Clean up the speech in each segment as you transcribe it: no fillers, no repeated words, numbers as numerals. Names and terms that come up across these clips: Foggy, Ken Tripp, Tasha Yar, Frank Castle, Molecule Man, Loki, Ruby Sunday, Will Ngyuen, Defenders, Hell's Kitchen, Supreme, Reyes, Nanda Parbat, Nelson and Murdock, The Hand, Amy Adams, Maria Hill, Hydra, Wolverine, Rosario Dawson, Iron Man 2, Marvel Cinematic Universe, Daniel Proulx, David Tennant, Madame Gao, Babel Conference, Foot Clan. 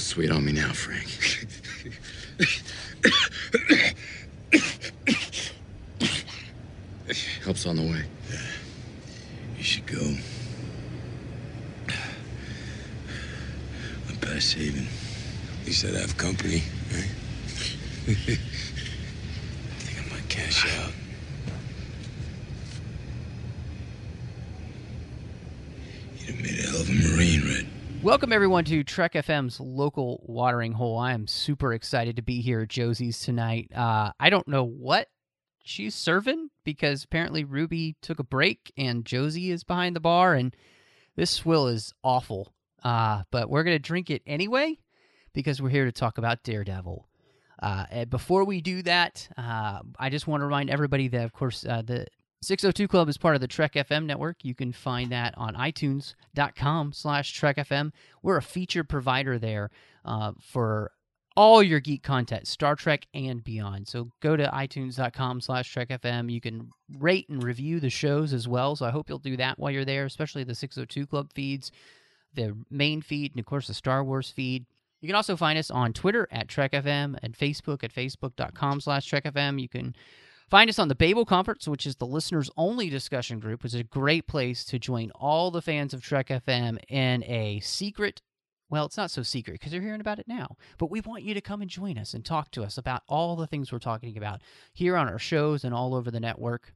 Sweet on me now, Frank. Help's on the way. You should go. I'm past Haven. You said I have company, right? I think I might cash out. You'd have made a hell of a Marine, Red. Welcome, everyone, to Trek FM's local watering hole. I am super excited to be here at Josie's tonight. I don't know what she's serving because apparently Ruby took a break and Josie is behind the bar, and this swill is awful. But we're going to drink it anyway because we're here to talk about Daredevil. And before we do that, I just want to remind everybody that, of course, the 602 Club is part of the Trek FM network. You can find that on iTunes.com/Trek FM. We're a featured provider there for all your geek content, Star Trek and beyond. So go to iTunes.com/Trek FM. You can rate and review the shows as well. So I hope you'll do that while you're there, especially the 602 Club feeds, the main feed, and of course the Star Wars feed. You can also find us on Twitter at Trek FM and Facebook at facebook.com/Trek FM. You can find us on the Babel Conference, which is the listeners-only discussion group, which is a great place to join all the fans of Trek FM in a secret, well, it's not so secret because you're hearing about it now, but we want you to come and join us and talk to us about all the things we're talking about here on our shows and all over the network.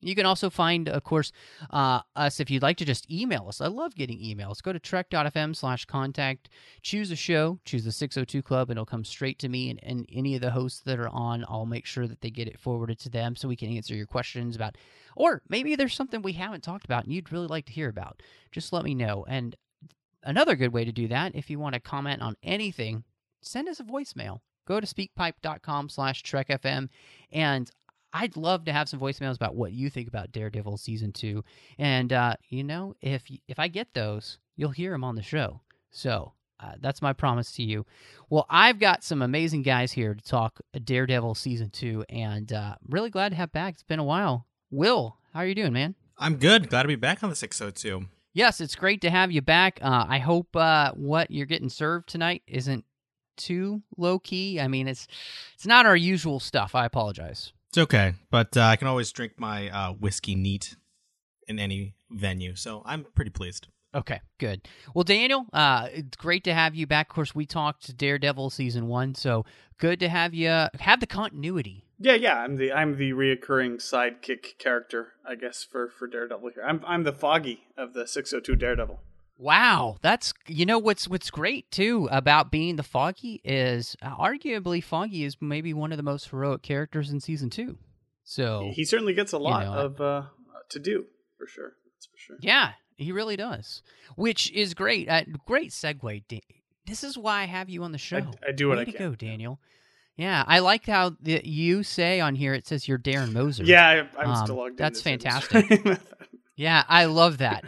You can also find, of course, us if you'd like to just email us. I love getting emails. Go to trek.fm/contact, choose a show, choose the 602 Club, and it'll come straight to me, and any of the hosts that are on, I'll make sure that they get it forwarded to them so we can answer your questions about, or maybe there's something we haven't talked about and you'd really like to hear about. Just let me know. And another good way to do that, if you want to comment on anything, send us a voicemail. Go to speakpipe.com/trekfm, and I'd love to have some voicemails about what you think about Daredevil Season 2. And, you know, if I get those, you'll hear them on the show. So that's my promise to you. Well, I've got some amazing guys here to talk Daredevil Season 2, and really glad to have back. It's been a while. Will, how are you doing, man? I'm good. Glad to be back on the 602. Yes, it's great to have you back. I hope what you're getting served tonight isn't too low-key. I mean, it's not our usual stuff. I apologize. It's okay, but I can always drink my whiskey neat in any venue, so I'm pretty pleased. Okay, good. Well, Daniel, it's great to have you back. Of course, we talked Daredevil Season 1, so good to have you have the continuity. Yeah, I'm the reoccurring sidekick character, I guess, for Daredevil here. I'm the Foggy of the 602 Daredevil. Wow, that's, you know, what's great too about being the Foggy is arguably Foggy is maybe one of the most heroic characters in Season 2. So he certainly gets a lot of to do, for sure. That's for sure. Yeah, he really does, which is great. Great segue. This is why I have you on the show. I do what I can. Way to go, Daniel. Yeah, I like how you say on here it says you're Darren Moser. Yeah, I'm still logged in. That's fantastic. Yeah, I love that.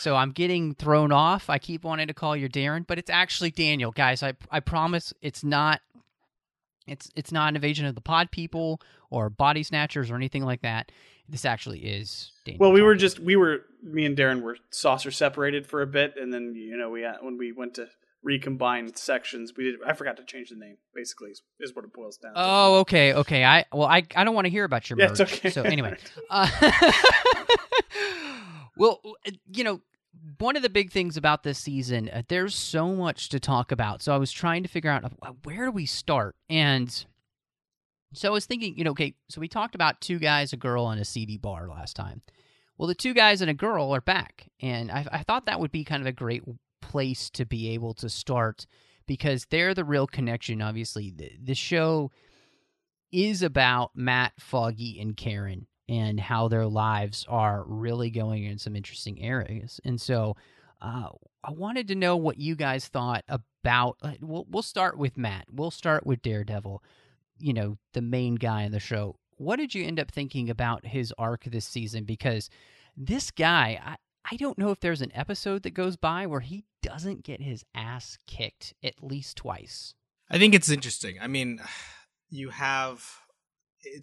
So I'm getting thrown off. I keep wanting to call you Darren, but it's actually Daniel, guys. I promise it's not an invasion of the pod people or body snatchers or anything like that. This actually is Daniel. Well, me and Darren were saucer separated for a bit, and then, you know, when we went to recombined sections, I forgot to change the name, basically, is what it boils down to. Oh, okay. I don't want to hear about your merch. Okay. So anyway. Well, you know, one of the big things about this season, there's so much to talk about. So I was trying to figure out where do we start? And so I was thinking, you know, okay, so we talked about two guys, a girl, and a CD bar last time. Well, the two guys and a girl are back. And I thought that would be kind of a great place to be able to start because they're the real connection, obviously. The show is about Matt, Foggy, and Karen, and how their lives are really going in some interesting areas. And so I wanted to know what you guys thought about, we'll start with Matt. We'll start with Daredevil, you know, the main guy in the show. What did you end up thinking about his arc this season? Because this guy, I don't know if there's an episode that goes by where he doesn't get his ass kicked at least twice. I think it's interesting. I mean,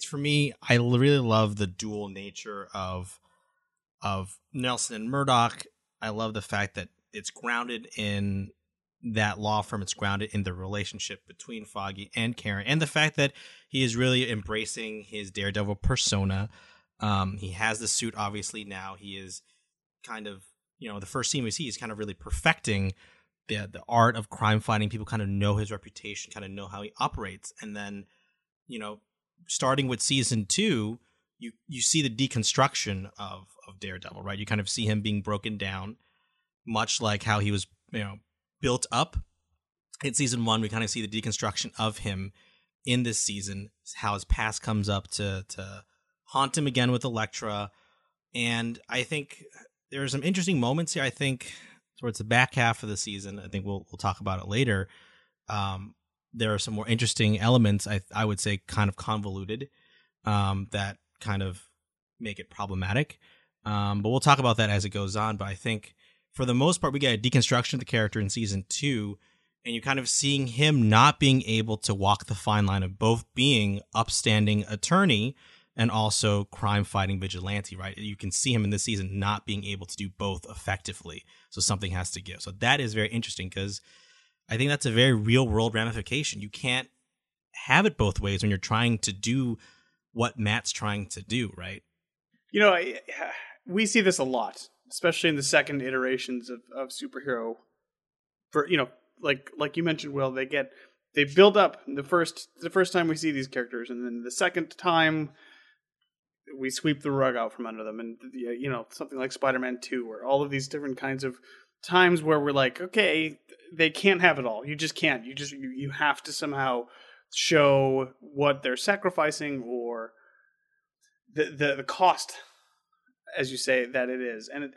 for me, I really love the dual nature of Nelson and Murdock. I love the fact that it's grounded in that law firm. It's grounded in the relationship between Foggy and Karen, and the fact that he is really embracing his Daredevil persona. He has the suit, obviously, now. He is kind of, the first scene we see is kind of really perfecting the art of crime fighting. People kind of know his reputation, kind of know how he operates. And then, starting with season 2, you see the deconstruction of Daredevil, right? You kind of see him being broken down, much like how he was, built up. In season 1, we kind of see the deconstruction of him in this season, how his past comes up to haunt him again with Elektra. And I think there are some interesting moments here. I think towards the back half of the season, I think we'll talk about it later. There are some more interesting elements, I would say, kind of convoluted, that kind of make it problematic. But we'll talk about that as it goes on. But I think for the most part, we get a deconstruction of the character in season 2, and you're kind of seeing him not being able to walk the fine line of both being upstanding attorney and also crime-fighting vigilante, right? You can see him in this season not being able to do both effectively. So something has to give. So that is very interesting, because I think that's a very real-world ramification. You can't have it both ways when you're trying to do what Matt's trying to do, right? We see this a lot, especially in the second iterations of superhero. For like you mentioned, Will, they build up the first time we see these characters, and then the second time we sweep the rug out from under them, and something like Spider-Man 2, or all of these different kinds of times where we're like, okay, they can't have it all. You just can't. You have to somehow show what they're sacrificing, or the cost, as you say, that it is. And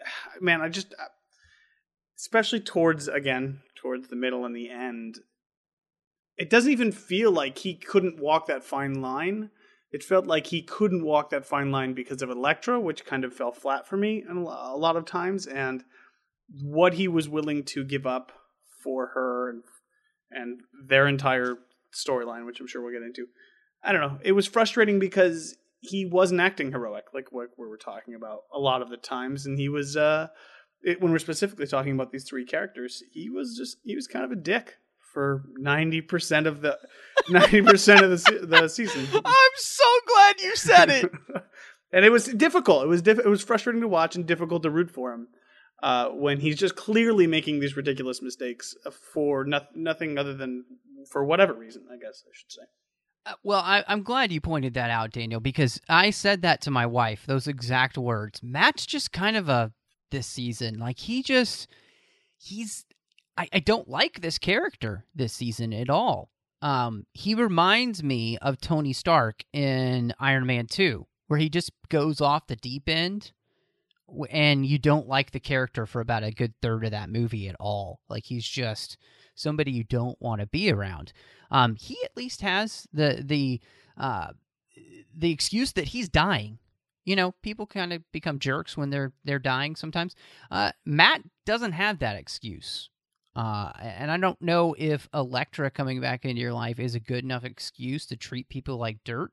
especially towards the middle and the end, it doesn't even feel like he couldn't walk that fine line. It felt like he couldn't walk that fine line because of Elektra, which kind of fell flat for me a lot of times, and what he was willing to give up for her and their entire storyline, which I'm sure we'll get into. I don't know. It was frustrating because he wasn't acting heroic, like what we were talking about a lot of the times, and he was, when we're specifically talking about these three characters, he was kind of a dick for 90% of the 90% of the season. I'm so glad you said it. And it was difficult. It was frustrating to watch and difficult to root for him when he's just clearly making these ridiculous mistakes for nothing other than for whatever reason, I guess I should say. Well, I'm glad you pointed that out, Daniel, because I said that to my wife, those exact words. Matt's just kind of this season, like I don't like this character this season at all. He reminds me of Tony Stark in Iron Man 2, where he just goes off the deep end, and you don't like the character for about a good third of that movie at all. Like, he's just somebody you don't want to be around. He at least has the excuse that he's dying. People kind of become jerks when they're dying sometimes. Matt doesn't have that excuse. And I don't know if Elektra coming back into your life is a good enough excuse to treat people like dirt.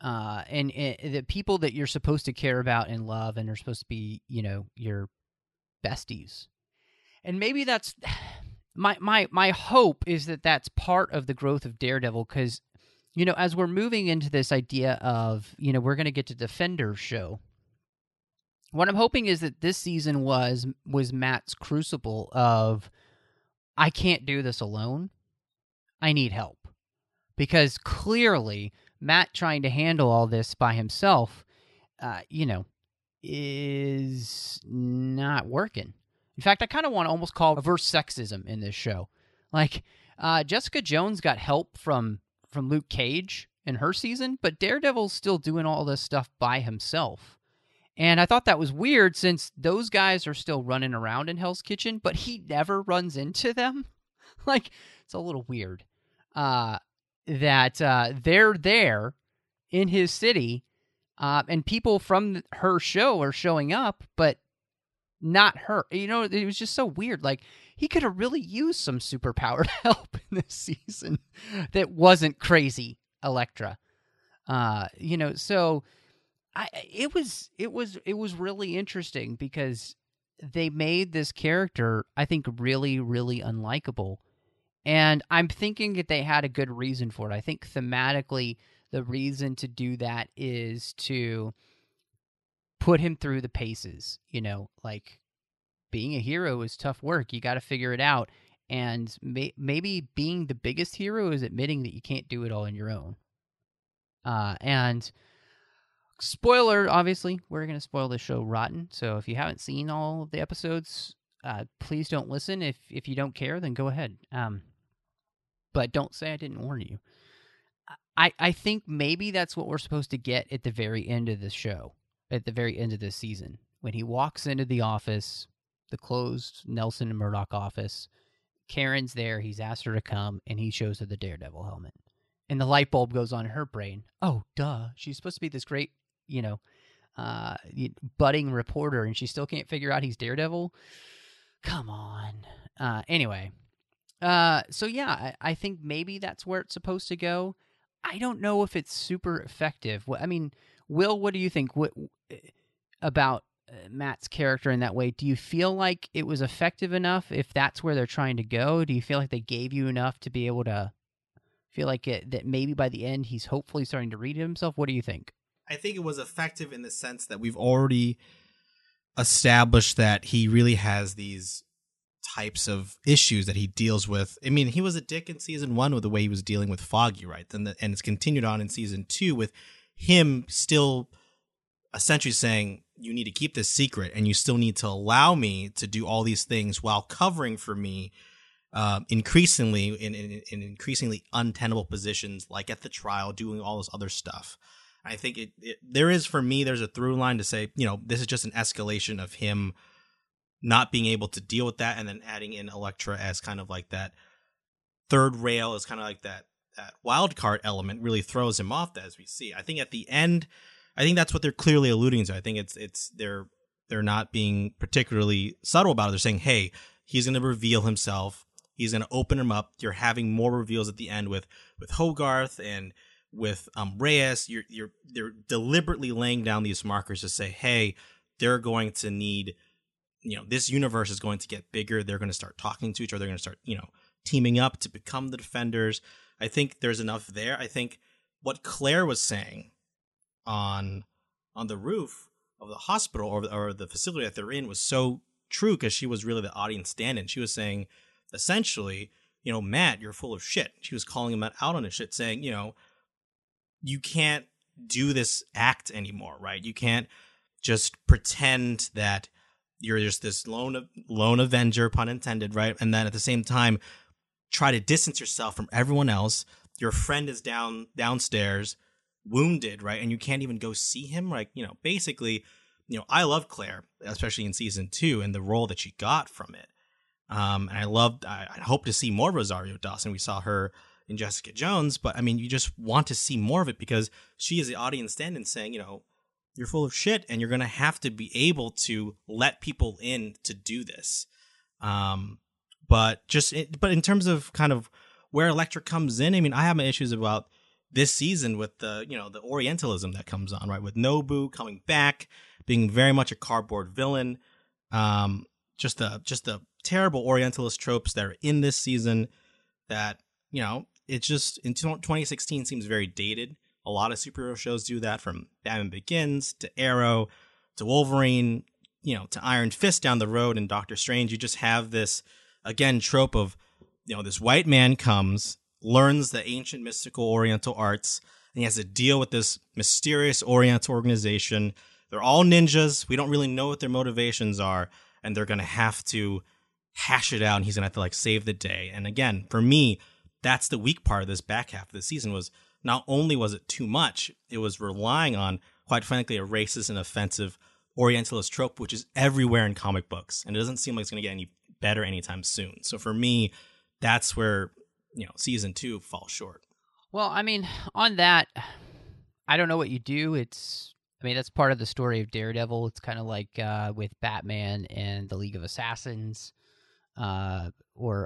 And the people that you're supposed to care about and love and are supposed to be, your besties. And maybe that's my hope is that that's part of the growth of Daredevil, because, as we're moving into this idea of, we're going to get to Defenders show. What I'm hoping is that this season was Matt's crucible of, I can't do this alone. I need help. Because clearly, Matt trying to handle all this by himself, is not working. In fact, I kind of want to almost call reverse sexism in this show. Like, Jessica Jones got help from Luke Cage in her season, but Daredevil's still doing all this stuff by himself. And I thought that was weird since those guys are still running around in Hell's Kitchen, but he never runs into them. Like, it's a little weird that they're there in his city and people from her show are showing up, but not her. You know, it was just so weird. Like, he could have really used some superpowered help in this season that wasn't crazy Elektra. You know, so... It was really interesting because they made this character, I think, really, really unlikable. And I'm thinking that they had a good reason for it. I think thematically the reason to do that is to put him through the paces, you know, like being a hero is tough work. You got to figure it out. And maybe being the biggest hero is admitting that you can't do it all on your own. And... spoiler, obviously, we're going to spoil the show rotten, so if you haven't seen all of the episodes, please don't listen. If you don't care, then go ahead. But don't say I didn't warn you. I think maybe that's what we're supposed to get at the very end of the show, at the very end of this season. When he walks into the office, the closed Nelson and Murdock office, Karen's there, he's asked her to come, and he shows her the Daredevil helmet. And the light bulb goes on in her brain. Oh, duh, she's supposed to be this great... you know, budding reporter, and she still can't figure out he's Daredevil. Come on. Anyway, so yeah, I think maybe that's where it's supposed to go. I don't know if it's super effective. I mean, Will, what do you think about Matt's character in that way? Do you feel like it was effective enough if that's where they're trying to go? Do you feel like they gave you enough to be able to feel like it, that maybe by the end he's hopefully starting to read it himself? What do you think? I think it was effective in the sense that we've already established that he really has these types of issues that he deals with. I mean, he was a dick in season one with the way he was dealing with Foggy, right? And it's continued on in season two with him still essentially saying, you need to keep this secret and you still need to allow me to do all these things while covering for me increasingly in increasingly untenable positions, like at the trial, doing all this other stuff. I think there is, for me, there's a through line to say, you know, this is just an escalation of him not being able to deal with that, and then adding in Elektra as kind of like that third rail, is kind of like that wild card element really throws him off, as we see. I think at the end, I think that's what they're clearly alluding to. I think it's they're not being particularly subtle about it. They're saying, hey, he's going to reveal himself. He's going to open him up. You're having more reveals at the end with Hogarth and with Reyes. They're deliberately laying down these markers to say, hey, they're going to need, you know, this universe is going to get bigger. They're going to start talking to each other. They're going to start, you know, teaming up to become the Defenders. I think there's enough there. I think what Claire was saying on the roof of the hospital or the facility that they're in was so true, because she was really the audience stand-in. She was saying, essentially, you know, Matt, you're full of shit. She was calling him out on his shit, saying, you know, you can't do this act anymore, right? You can't just pretend that you're just this lone avenger, pun intended, right? And then at the same time, try to distance yourself from everyone else. Your friend is downstairs, wounded, right? And you can't even go see him, like, you know, basically, you know, I love Claire, especially in season two and the role that she got from it. And I hope to see more Rosario Dawson. We saw her in Jessica Jones, but I mean, you just want to see more of it, because she is the audience stand-in saying, you know, you're full of shit and you're going to have to be able to let people in to do this. But in terms of kind of where Elektra comes in, I mean, I have my issues about this season with the, you know, the Orientalism that comes on, right? With Nobu coming back, being very much a cardboard villain. Just the terrible Orientalist tropes that are in this season that, you know, it's just, in 2016 seems very dated. A lot of superhero shows do that, from Batman Begins to Arrow to Wolverine, you know, to Iron Fist down the road and Doctor Strange. You just have this, again, trope of, you know, this white man comes, learns the ancient mystical Oriental arts, and he has to deal with this mysterious Oriental organization. They're all ninjas. We don't really know what their motivations are, and they're going to have to hash it out, and he's going to have to, like, save the day. And again, for me, that's the weak part of this back half of the season. Was not only was it too much, it was relying on, quite frankly, a racist and offensive Orientalist trope, which is everywhere in comic books, and it doesn't seem like it's going to get any better anytime soon. So for me, that's where, you know, season two falls short. Well, I mean, on that, I don't know what you do. It's, I mean, that's part of the story of Daredevil. It's kind of like with Batman and the League of Assassins, or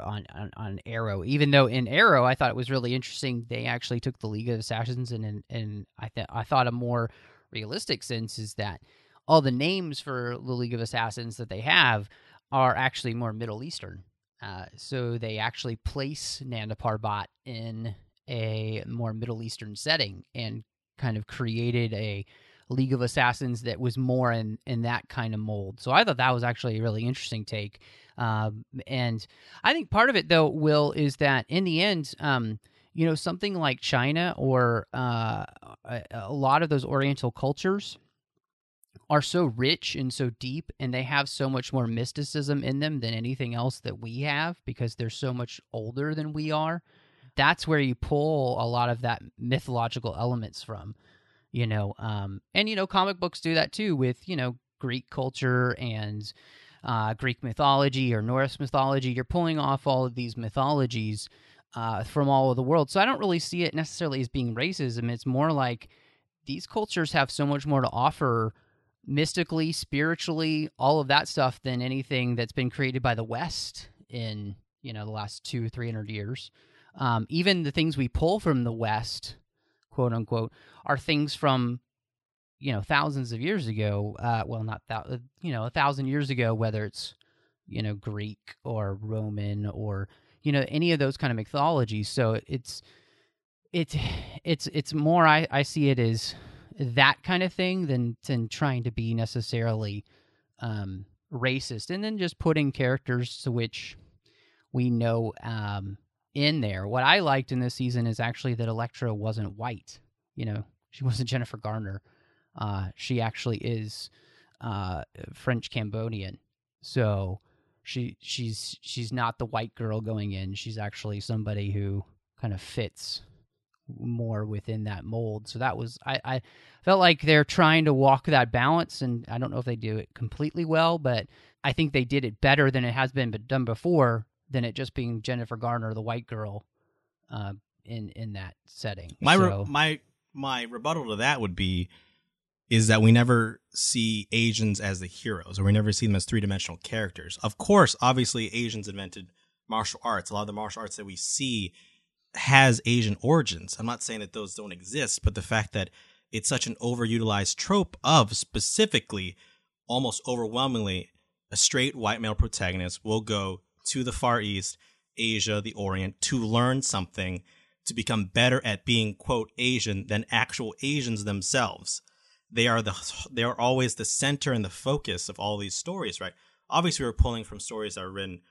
on Arrow. Even though in Arrow, I thought it was really interesting. They actually took the League of Assassins, and I thought a more realistic sense is that all the names for the League of Assassins that they have are actually more Middle Eastern. So they actually place Nanda Parbat in a more Middle Eastern setting and kind of created a League of Assassins that was more in that kind of mold. So I thought that was actually a really interesting take. And I think part of it, though, Will, is that in the end, you know, something like China or a lot of those Oriental cultures are so rich and so deep, and they have so much more mysticism in them than anything else that we have because they're so much older than we are. That's where you pull a lot of that mythological elements from, you know. And, you know, comic books do that too with, you know, Greek culture and Greek mythology or Norse mythology. You're pulling off all of these mythologies from all over the world. So I don't really see it necessarily as being racism. It's more like these cultures have so much more to offer mystically, spiritually, all of that stuff than anything that's been created by the West in, you know, the last 200 or 300 years. Even the things we pull from the West, quote unquote, are things from, you know, thousands of years ago. Well, not that, you know, 1,000 years ago, whether it's, you know, Greek or Roman or, you know, any of those kind of mythologies. So it's more, I see it as that kind of thing than trying to be necessarily racist, and then just putting characters to which we know in there. What I liked in this season is actually that Elektra wasn't white. You know, she wasn't Jennifer Garner. She actually is French Cambodian. So she's not the white girl going in. She's actually somebody who kind of fits more within that mold. So that was, I felt like they're trying to walk that balance, and I don't know if they do it completely well, but I think they did it better than it has been done before, than it just being Jennifer Garner, the white girl, in that setting. My rebuttal to that would be is that we never see Asians as the heroes, or we never see them as three-dimensional characters. Of course, obviously, Asians invented martial arts. A lot of the martial arts that we see has Asian origins. I'm not saying that those don't exist, but the fact that it's such an overutilized trope of specifically, almost overwhelmingly, a straight white male protagonist will go to the Far East, Asia, the Orient, to learn something, to become better at being, quote, Asian than actual Asians themselves. They are always the center and the focus of all these stories, right? Obviously, we're pulling from stories that are written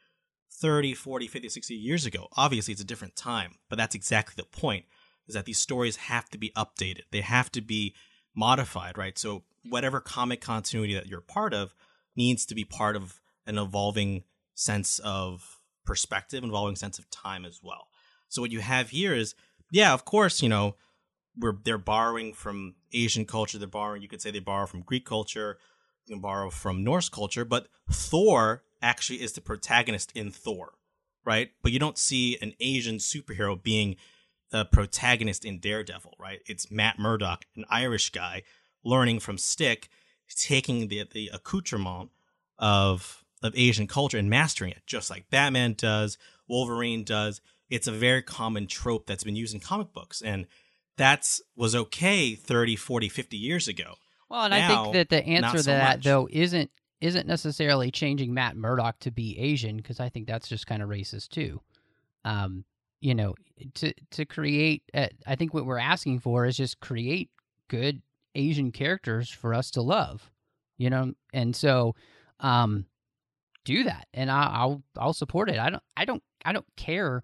30, 40, 50, 60 years ago. Obviously, it's a different time, but that's exactly the point, is that these stories have to be updated. They have to be modified, right? So whatever comic continuity that you're part of needs to be part of an evolving sense of perspective, evolving sense of time as well. So what you have here is, yeah, of course, you know, they're borrowing from Asian culture. They're borrowing, you could say they borrow from Greek culture. You can borrow from Norse culture, but Thor actually is the protagonist in Thor, right? But you don't see an Asian superhero being the protagonist in Daredevil, right? It's Matt Murdock, an Irish guy, learning from Stick, taking the accoutrement of Asian culture and mastering it, just like Batman does, Wolverine does. It's a very common trope that's been used in comic books, and that was okay 30, 40, 50 years ago. Well, and now, I think that the answer to that, though, isn't necessarily changing Matt Murdock to be Asian, because I think that's just kind of racist too. You know, to create, I think what we're asking for is just create good Asian characters for us to love, you know, and so do that, and I'll support it. I don't care,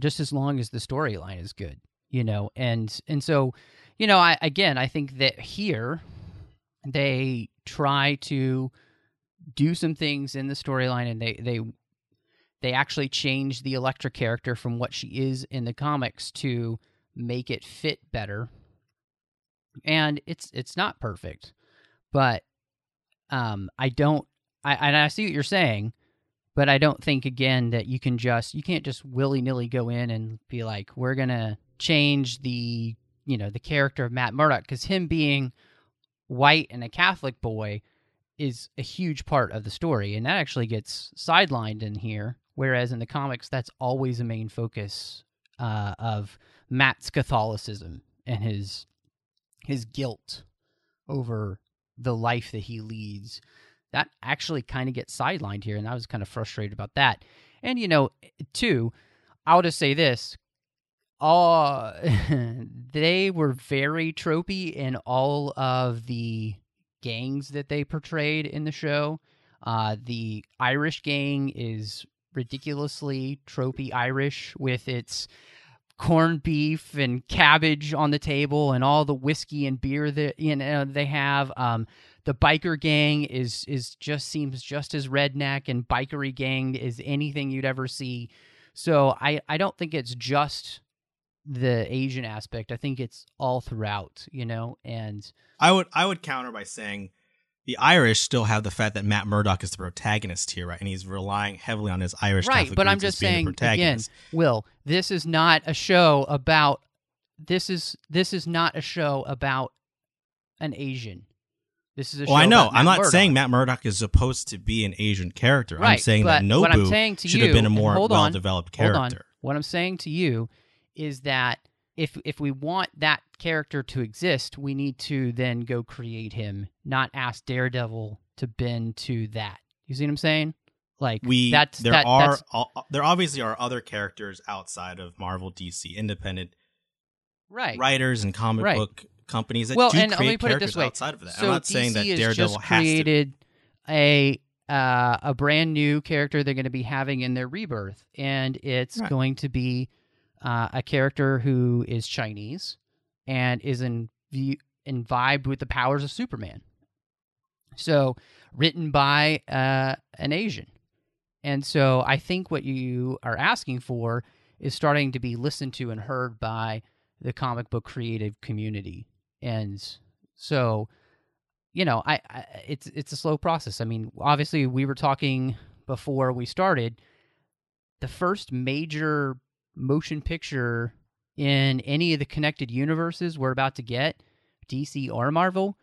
just as long as the storyline is good, you know, and so, you know, I think that here they try to do some things in the storyline, and they actually change the Elektra character from what she is in the comics to make it fit better. And it's not perfect, but I see what you're saying, but I don't think, again, that you can't just willy-nilly go in and be like, we're going to change the, the character of Matt Murdock, because him being white and a Catholic boy is a huge part of the story, and that actually gets sidelined in here, whereas in the comics, that's always a main focus of Matt's Catholicism and his guilt over the life that he leads. That actually kind of gets sidelined here, and I was kind of frustrated about that. And, too, I'll just say this. They were very tropey in all of the gangs that they portrayed in the show. The Irish gang is ridiculously tropey Irish with its corned beef and cabbage on the table and all the whiskey and beer that they have. The biker gang is just seems just as redneck and bikery gang as anything you'd ever see. So I don't think it's just the Asian aspect. I think it's all throughout, and I would counter by saying the Irish still have the fact that Matt Murdock is the protagonist here, right? And he's relying heavily on his Irish Catholic, but I'm just saying, again, Will, this is not a show about an Asian. This is a show. Well, I know. I'm not saying Matt Murdock is supposed to be an Asian character. Right, I'm saying that Nobu should have been a more well-developed character. Hold on. What I'm saying to you is that if we want that character to exist, we need to then go create him, not ask Daredevil to bend to that. You see what I'm saying? There obviously are other characters outside of Marvel, DC, independent writers and comic book companies that create characters outside of that. So I'm not saying that Daredevil has created a brand new character they're going to be having in their rebirth, and it's going to be a character who is Chinese and is imbibed with the powers of Superman. So written by an Asian. And so I think what you are asking for is starting to be listened to and heard by the comic book creative community. And so, it's a slow process. I mean, obviously we were talking before we started, the first major motion picture in any of the connected universes we're about to get, DC or Marvel,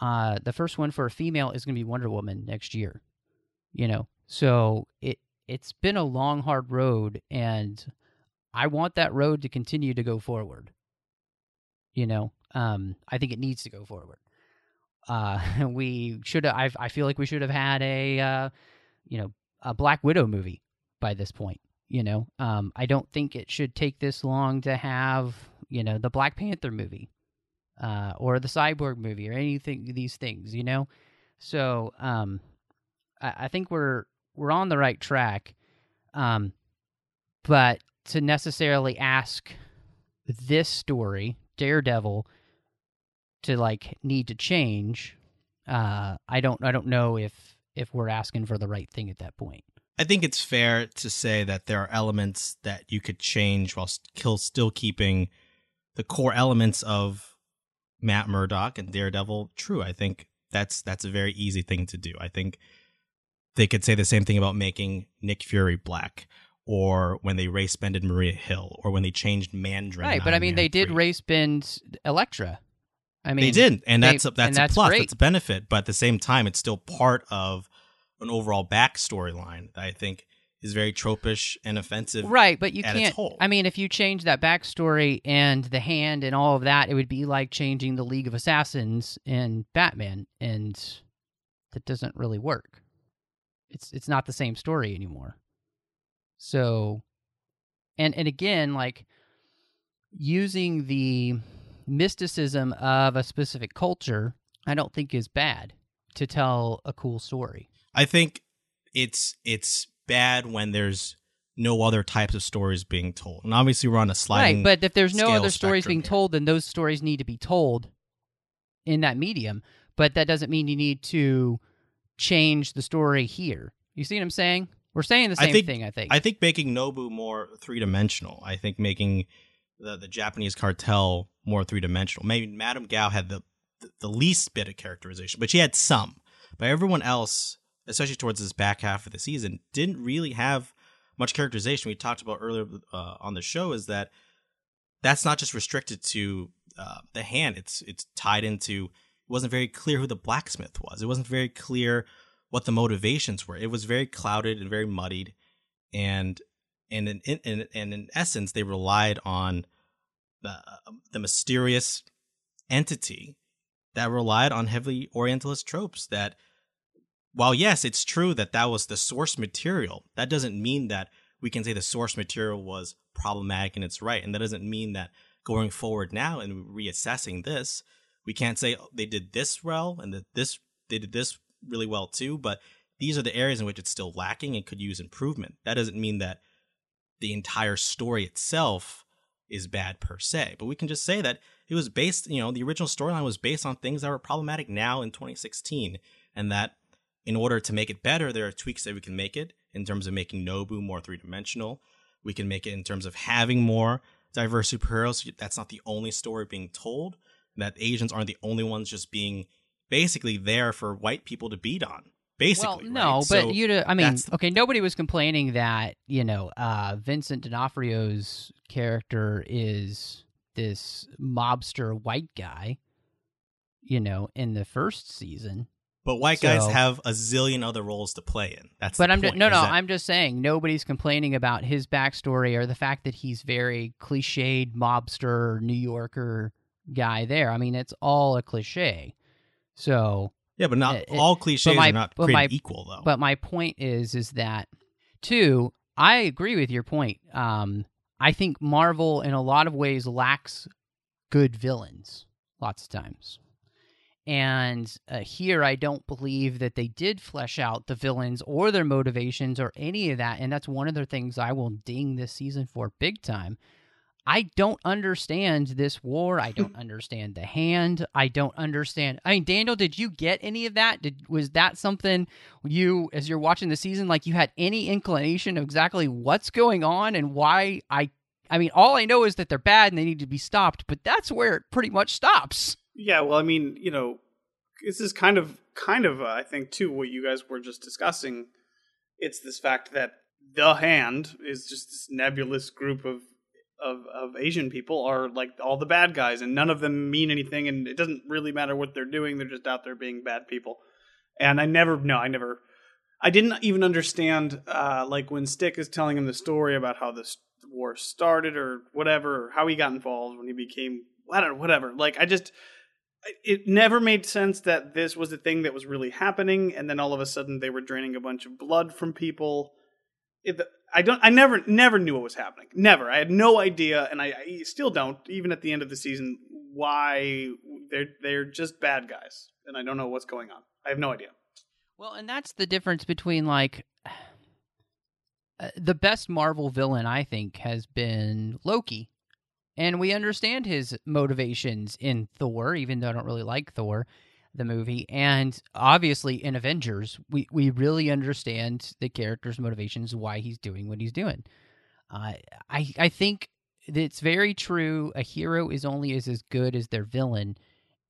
the first one for a female is going to be Wonder Woman next year. So it's been a long, hard road, and I want that road to continue to go forward. I think it needs to go forward. I feel like we should have had a Black Widow movie by this point. I don't think it should take this long to have, the Black Panther movie or the Cyborg movie or anything, these things, So I think we're on the right track. But to necessarily ask this story, Daredevil, to need to change, I don't know if we're asking for the right thing at that point. I think it's fair to say that there are elements that you could change while still keeping the core elements of Matt Murdock and Daredevil true. I think that's a very easy thing to do. I think they could say the same thing about making Nick Fury black, or when they race bended Maria Hill, or when they changed Mandarin. Right, but they did race bend Elektra. They did, and that's a plus, great. That's a benefit. But at the same time, it's still part of an overall back storyline that I think is very tropish and offensive. Right, but you can't. If you change that backstory and the Hand and all of that, it would be like changing the League of Assassins and Batman, and that doesn't really work. It's not the same story anymore. So, and again, using the mysticism of a specific culture, I don't think is bad to tell a cool story. I think it's bad when there's no other types of stories being told. And obviously we're on a sliding scale. Right, but if there's no other stories being told, then those stories need to be told in that medium. But that doesn't mean you need to change the story here. You see what I'm saying? We're saying the same thing, I think. I think making Nobu more three-dimensional. I think making the Japanese cartel more three-dimensional. Maybe Madame Gao had the least bit of characterization, but she had some. But everyone else, especially towards this back half of the season, didn't really have much characterization. We talked about earlier on the show is that that's not just restricted to the Hand. It's tied into, it wasn't very clear who the Blacksmith was. It wasn't very clear what the motivations were. It was very clouded and very muddied. And in essence, they relied on the mysterious entity that relied on heavily Orientalist tropes that, while yes, it's true that that was the source material, that doesn't mean that we can say the source material was problematic in its right. And that doesn't mean that going forward now and reassessing this, we can't say they did this well and that they did this really well too, but these are the areas in which it's still lacking and could use improvement. That doesn't mean that the entire story itself is bad per se, but we can just say that it was based, you know, the original storyline was based on things that were problematic now in 2016, and that in order to make it better, there are tweaks that we can make it in terms of making Nobu more three-dimensional. We can make it in terms of having more diverse superheroes. That's not the only story being told, that Asians aren't the only ones just being basically there for white people to beat on. Basically, well, no, right? Nobody was complaining that, you know, Vincent D'Onofrio's character is this mobster white guy, you know, in the first season. But guys have a zillion other roles to play in. That's but the I'm point. I'm just saying nobody's complaining about his backstory or the fact that he's very cliched mobster New Yorker guy there. I mean, it's all a cliche. So yeah, but not all cliches are not created equal, though. But my point is that, two, I agree with your point. I think Marvel, in a lot of ways, lacks good villains lots of times. And here, I don't believe that they did flesh out the villains or their motivations or any of that. And that's one of the things I will ding this season for big time. I don't understand this war. I don't understand the Hand. I don't understand. I mean, Daniel, did you get any of that? Was that something you, as you're watching the season, like you had any inclination of exactly what's going on and why? I mean, all I know is that they're bad and they need to be stopped, but that's where it pretty much stops. Yeah, well, I mean, you know, this is kind of, I think, too, what you guys were just discussing. It's this fact that the Hand is just this nebulous group of Asian people are like all the bad guys, and none of them mean anything, and it doesn't really matter what they're doing. They're just out there being bad people. And I didn't even understand like when Stick is telling him the story about how this war started or whatever, or how he got involved when he became, I don't know, whatever. Like it never made sense that this was the thing that was really happening, and then all of a sudden they were draining a bunch of blood from people. I never knew what was happening. Never. I had no idea, and I still don't, even at the end of the season, why they're just bad guys, and I don't know what's going on. I have no idea. Well, and that's the difference between, like, the best Marvel villain, I think, has been Loki, and we understand his motivations in Thor, even though I don't really like Thor, the movie, and obviously in Avengers, we really understand the character's motivations, why he's doing what he's doing. I think it's very true. A hero is only as good as their villain,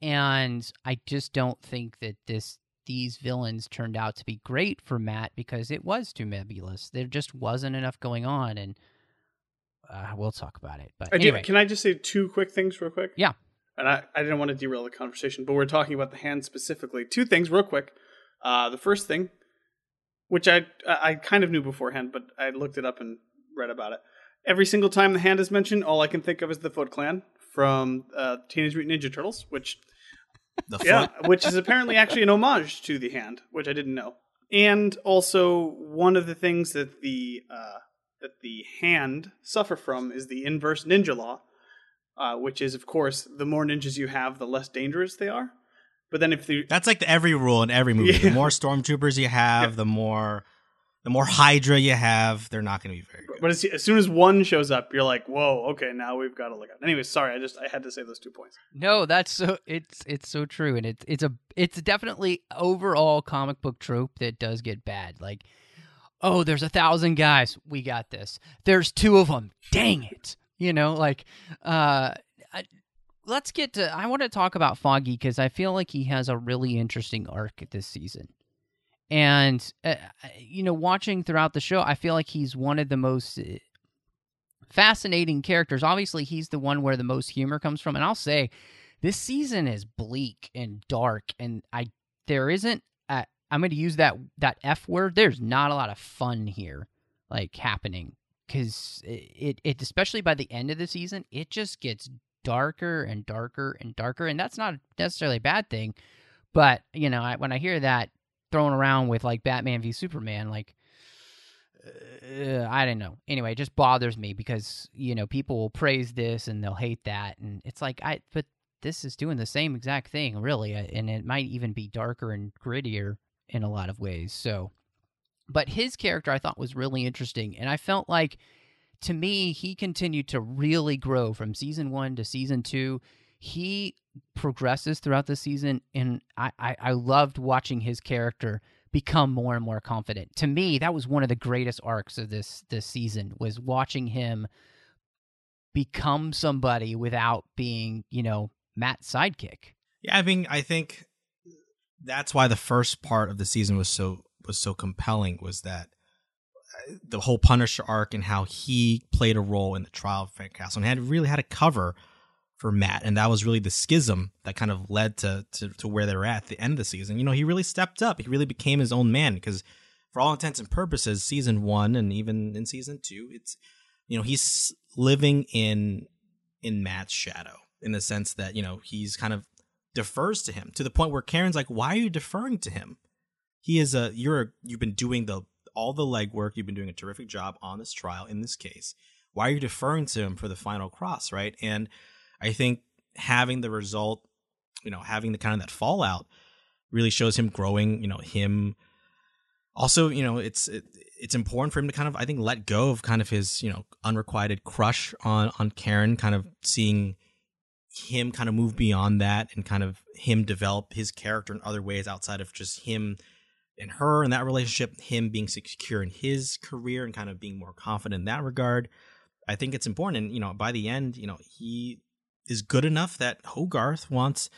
and I just don't think that these villains turned out to be great for Matt because it was too nebulous. There just wasn't enough going on, and we'll talk about it. But anyway. Can I just say two quick things real quick? Yeah. And I didn't want to derail the conversation, but we're talking about the Hand specifically. Two things real quick. The first thing, which I kind of knew beforehand, but I looked it up and read about it. Every single time the Hand is mentioned, all I can think of is the Foot Clan from Teenage Mutant Ninja Turtles, which is apparently actually an homage to the Hand, which I didn't know. And also one of the things that the Hand suffer from is the inverse ninja law. Which is, of course, the more ninjas you have, the less dangerous they are. But then that's like every rule in every movie. Yeah. The more stormtroopers you have, the more Hydra you have, they're not going to be very good. But as soon as one shows up, you're like, whoa, okay, now we've got to look out. Anyway, sorry, I had to say those 2 points. No, that's so it's so true, and it's definitely overall comic book trope that does get bad. Like, oh, there's 1,000 guys, we got this. There's 2 of them, dang it. You know, like, I want to talk about Foggy because I feel like he has a really interesting arc this season. And, you know, watching throughout the show, I feel like he's one of the most fascinating characters. Obviously, he's the one where the most humor comes from. And I'll say, this season is bleak and dark, and I'm going to use that F word. There's not a lot of fun here, like, happening, because it especially by the end of the season, it just gets darker and darker and darker, and that's not necessarily a bad thing. But, you know, when I hear that thrown around with, like, Batman v Superman, like, I don't know. Anyway, it just bothers me because, you know, people will praise this and they'll hate that, and it's like, but this is doing the same exact thing, really, and it might even be darker and grittier in a lot of ways. So, but his character I thought was really interesting, and I felt like, to me, he continued to really grow from season 1 to season 2. He progresses throughout the season, and I loved watching his character become more and more confident. To me, that was one of the greatest arcs of this season, was watching him become somebody without being, you know, Matt's sidekick. Yeah, I mean, I think that's why the first part of the season was so compelling, was that the whole Punisher arc and how he played a role in the trial of Frank Castle and really had a cover for Matt, and that was really the schism that kind of led to where they were at the end of the season. You know, he really stepped up. He really became his own man, because for all intents and purposes, season 1 and even in season 2, it's, you know, he's living in Matt's shadow, in the sense that, you know, he's kind of defers to him to the point where Karen's like, why are you deferring to him? He is you've been doing all the legwork. You've been doing a terrific job on this trial in this case. Why are you deferring to him for the final cross, right? And I think having the result, you know, having the kind of that fallout really shows him growing, you know, him. Also, you know, it's important for him to kind of, I think, let go of kind of his, you know, unrequited crush on Karen, kind of seeing him kind of move beyond that and kind of him develop his character in other ways outside of just him and her and that relationship, him being secure in his career and kind of being more confident in that regard. I think it's important. And, you know, by the end, you know, he is good enough that Hogarth wants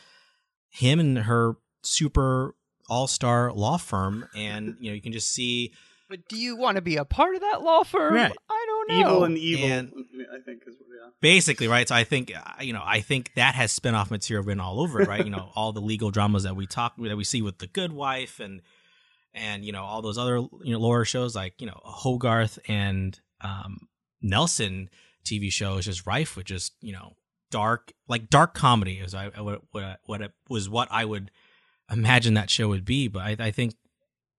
him and her super all-star law firm. And, you know, you can just see. But do you want to be a part of that law firm? Right. I don't know. Evil and I think is what they are. Basically, right? So I think, you know, I think that has spin-off material written all over it, right? You know, all the legal dramas that we see with The Good Wife and you know, all those other, you know, lawyer shows, like, you know, Hogarth and Nelson TV show is just rife with just, you know, dark comedy is what I would imagine that show would be. But I think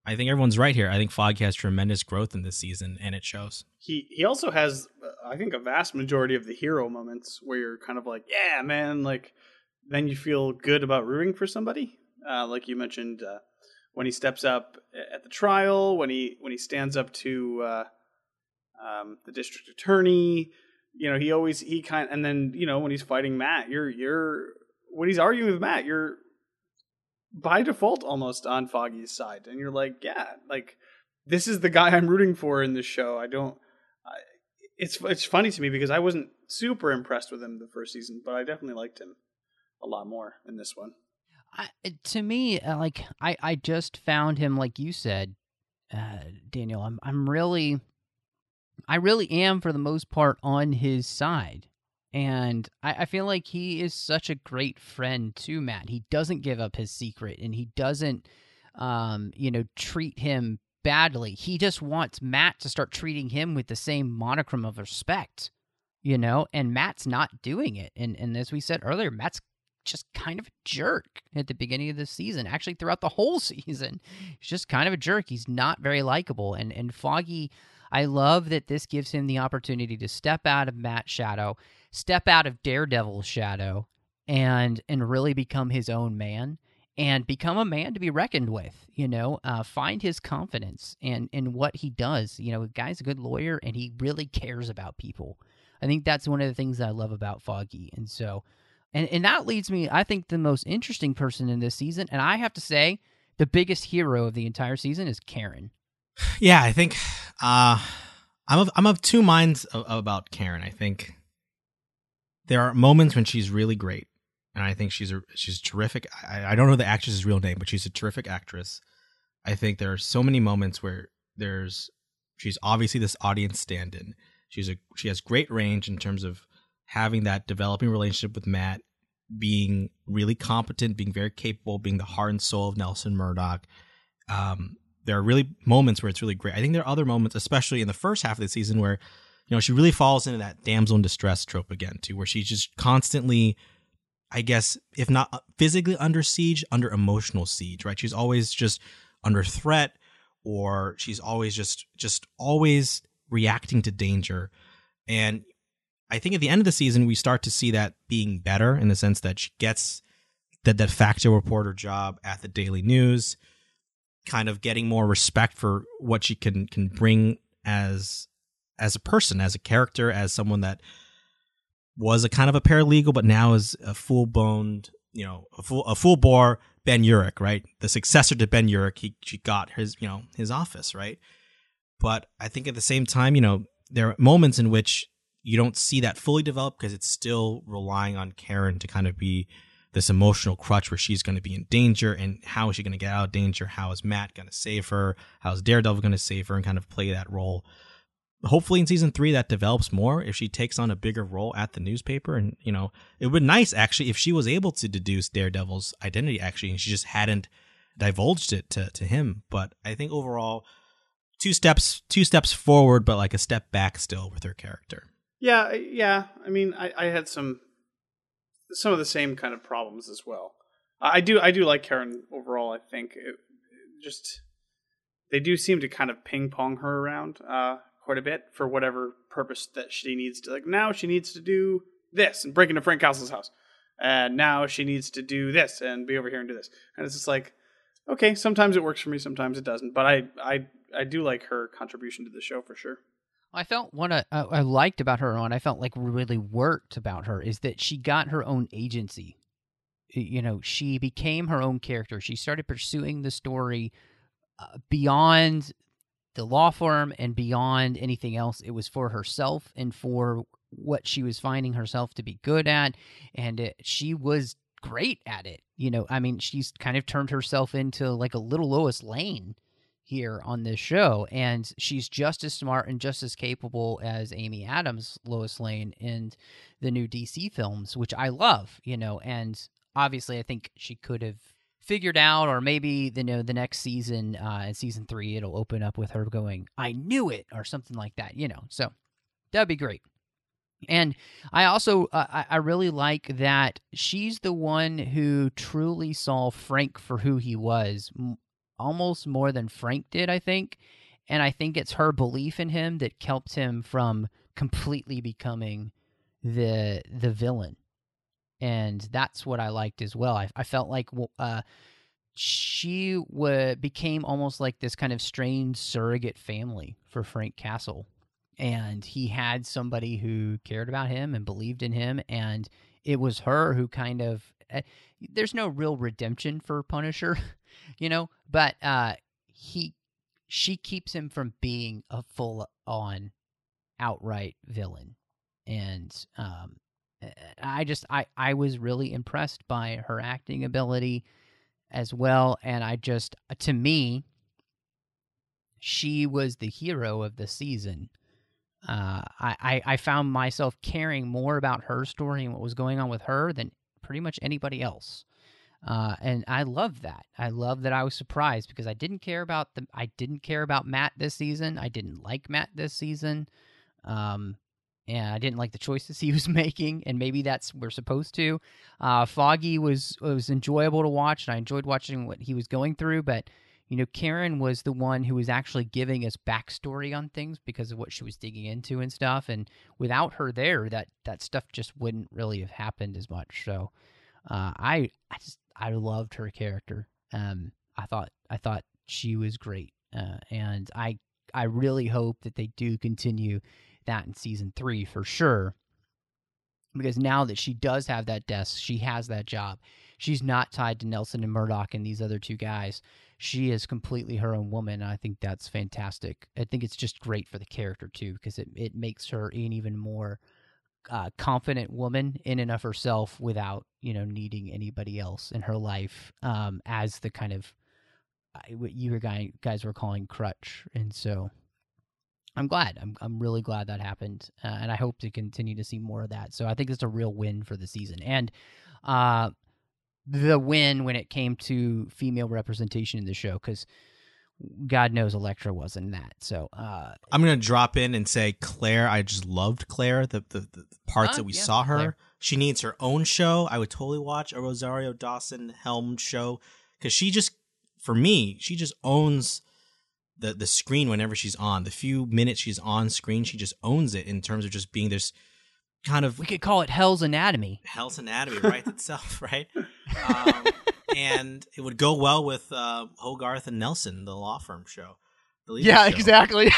everyone's right here. I think Foggy has tremendous growth in this season, and it shows. He also has, I think, a vast majority of the hero moments where you're kind of like, yeah, man, like, then you feel good about rooting for somebody. Like you mentioned, when he steps up at the trial, when he stands up to the district attorney, you know, and then, you know, when he's fighting Matt, when he's arguing with Matt, you're by default almost on Foggy's side, and you're like, yeah, like, this is the guy I'm rooting for in this show. It's funny to me because I wasn't super impressed with him the first season, but I definitely liked him a lot more in this one. I just found him, like you said, Daniel. I really am for the most part on his side, and I feel like he is such a great friend to Matt. He doesn't give up his secret, and he doesn't, you know, treat him badly. He just wants Matt to start treating him with the same monochrome of respect, you know. And Matt's not doing it, and as we said earlier, Matt's just kind of a jerk at the beginning of the season. Actually, throughout the whole season, he's just kind of a jerk. He's not very likable. And Foggy, I love that this gives him the opportunity to step out of Matt's shadow, step out of Daredevil's shadow, and really become his own man and become a man to be reckoned with, you know, find his confidence in what he does. You know, the guy's a good lawyer, and he really cares about people. I think that's one of the things that I love about Foggy. And so... And that leads me, I think, the most interesting person in this season. And I have to say, the biggest hero of the entire season is Karen. Yeah, I think I'm of two minds about Karen. I think there are moments when she's really great, and I think she's terrific. I don't know the actress's real name, but she's a terrific actress. I think there are so many moments where she's obviously this audience stand-in. She has great range in terms of having that developing relationship with Matt, being really competent, being very capable, being the heart and soul of Nelson Murdock. There are really moments where it's really great. I think there are other moments, especially in the first half of the season, where she really falls into that damsel in distress trope again, too, where she's just constantly, I guess, if not physically under siege, under emotional siege, right? She's always just under threat, or she's always just always reacting to danger. And I think at the end of the season, we start to see that being better in the sense that she gets that factual reporter job at the Daily News, kind of getting more respect for what she can bring as a person, as a character, as someone that was a kind of a paralegal, but now is a full-boned, a full-bore Ben Urich, right? The successor to Ben Urich. She got his office, right? But I think at the same time, there are moments in which you don't see that fully developed because it's still relying on Karen to kind of be this emotional crutch where she's going to be in danger, and how is she going to get out of danger? How is Matt going to save her? How is Daredevil going to save her and kind of play that role? Hopefully in season 3 that develops more if she takes on a bigger role at the newspaper. And, it would be nice actually if she was able to deduce Daredevil's identity actually, and she just hadn't divulged it to him. But I think overall two steps forward, but like a step back still with her character. Yeah. I mean, I had some of the same kind of problems as well. I do like Karen overall. I think they do seem to kind of ping pong her around, quite a bit for whatever purpose that she needs to. Like now she needs to do this and break into Frank Castle's house, and now she needs to do this and be over here and do this. And it's just like, okay, sometimes it works for me, sometimes it doesn't. But I do like her contribution to the show for sure. I felt what I liked about her, and I felt like really worked about her, is that she got her own agency. She became her own character. She started pursuing the story beyond the law firm and beyond anything else. It was for herself and for what she was finding herself to be good at, and she was great at it. I mean, she's kind of turned herself into like a little Lois Lane here on this show, and she's just as smart and just as capable as Amy Adams' Lois Lane in the new DC films, which I love, and obviously I think she could have figured out, or maybe the next season, in season 3, it'll open up with her going, "I knew it," or something like that, so that'd be great. And I also, I really like that she's the one who truly saw Frank for who he was, almost more than Frank did, I think. And I think it's her belief in him that kept him from completely becoming the villain. And that's what I liked as well. I felt like she became almost like this kind of strange surrogate family for Frank Castle. And he had somebody who cared about him and believed in him. And it was her who kind of... there's no real redemption for Punisher, but she keeps him from being a full-on outright villain. And I was really impressed by her acting ability as well. And to me, she was the hero of the season. I found myself caring more about her story and what was going on with her than pretty much anybody else. And I love that. I love that I was surprised because I didn't care about Matt this season. I didn't like Matt this season. And I didn't like the choices he was making, and maybe that's we're supposed to. Foggy was enjoyable to watch, and I enjoyed watching what he was going through. But Karen was the one who was actually giving us backstory on things because of what she was digging into and stuff. And without her there, that stuff just wouldn't really have happened as much. So I loved her character. I thought she was great, and I really hope that they do continue that in season 3 for sure, because now that she does have that desk, she has that job, she's not tied to Nelson and Murdock and these other two guys. She is completely her own woman, and I think that's fantastic. I think it's just great for the character too, because it makes her an even more confident woman in and of herself without needing anybody else in her life as the kind of what you guys were calling crutch. And so I'm glad. I'm really glad that happened. And I hope to continue to see more of that. So I think it's a real win for the season. And the win when it came to female representation in the show, because God knows Elektra wasn't that. So I'm going to drop in and say Claire. I just loved Claire, the parts that we saw her. Claire. She needs her own show. I would totally watch a Rosario Dawson helmed show, because she just, for me, she just owns the screen whenever she's on. The few minutes she's on screen, she just owns it in terms of just being this kind of... We could call it Hell's Anatomy. Hell's Anatomy, right? Itself, right? And it would go well with Hogarth and Nelson, the law firm show. Yeah, show. Exactly.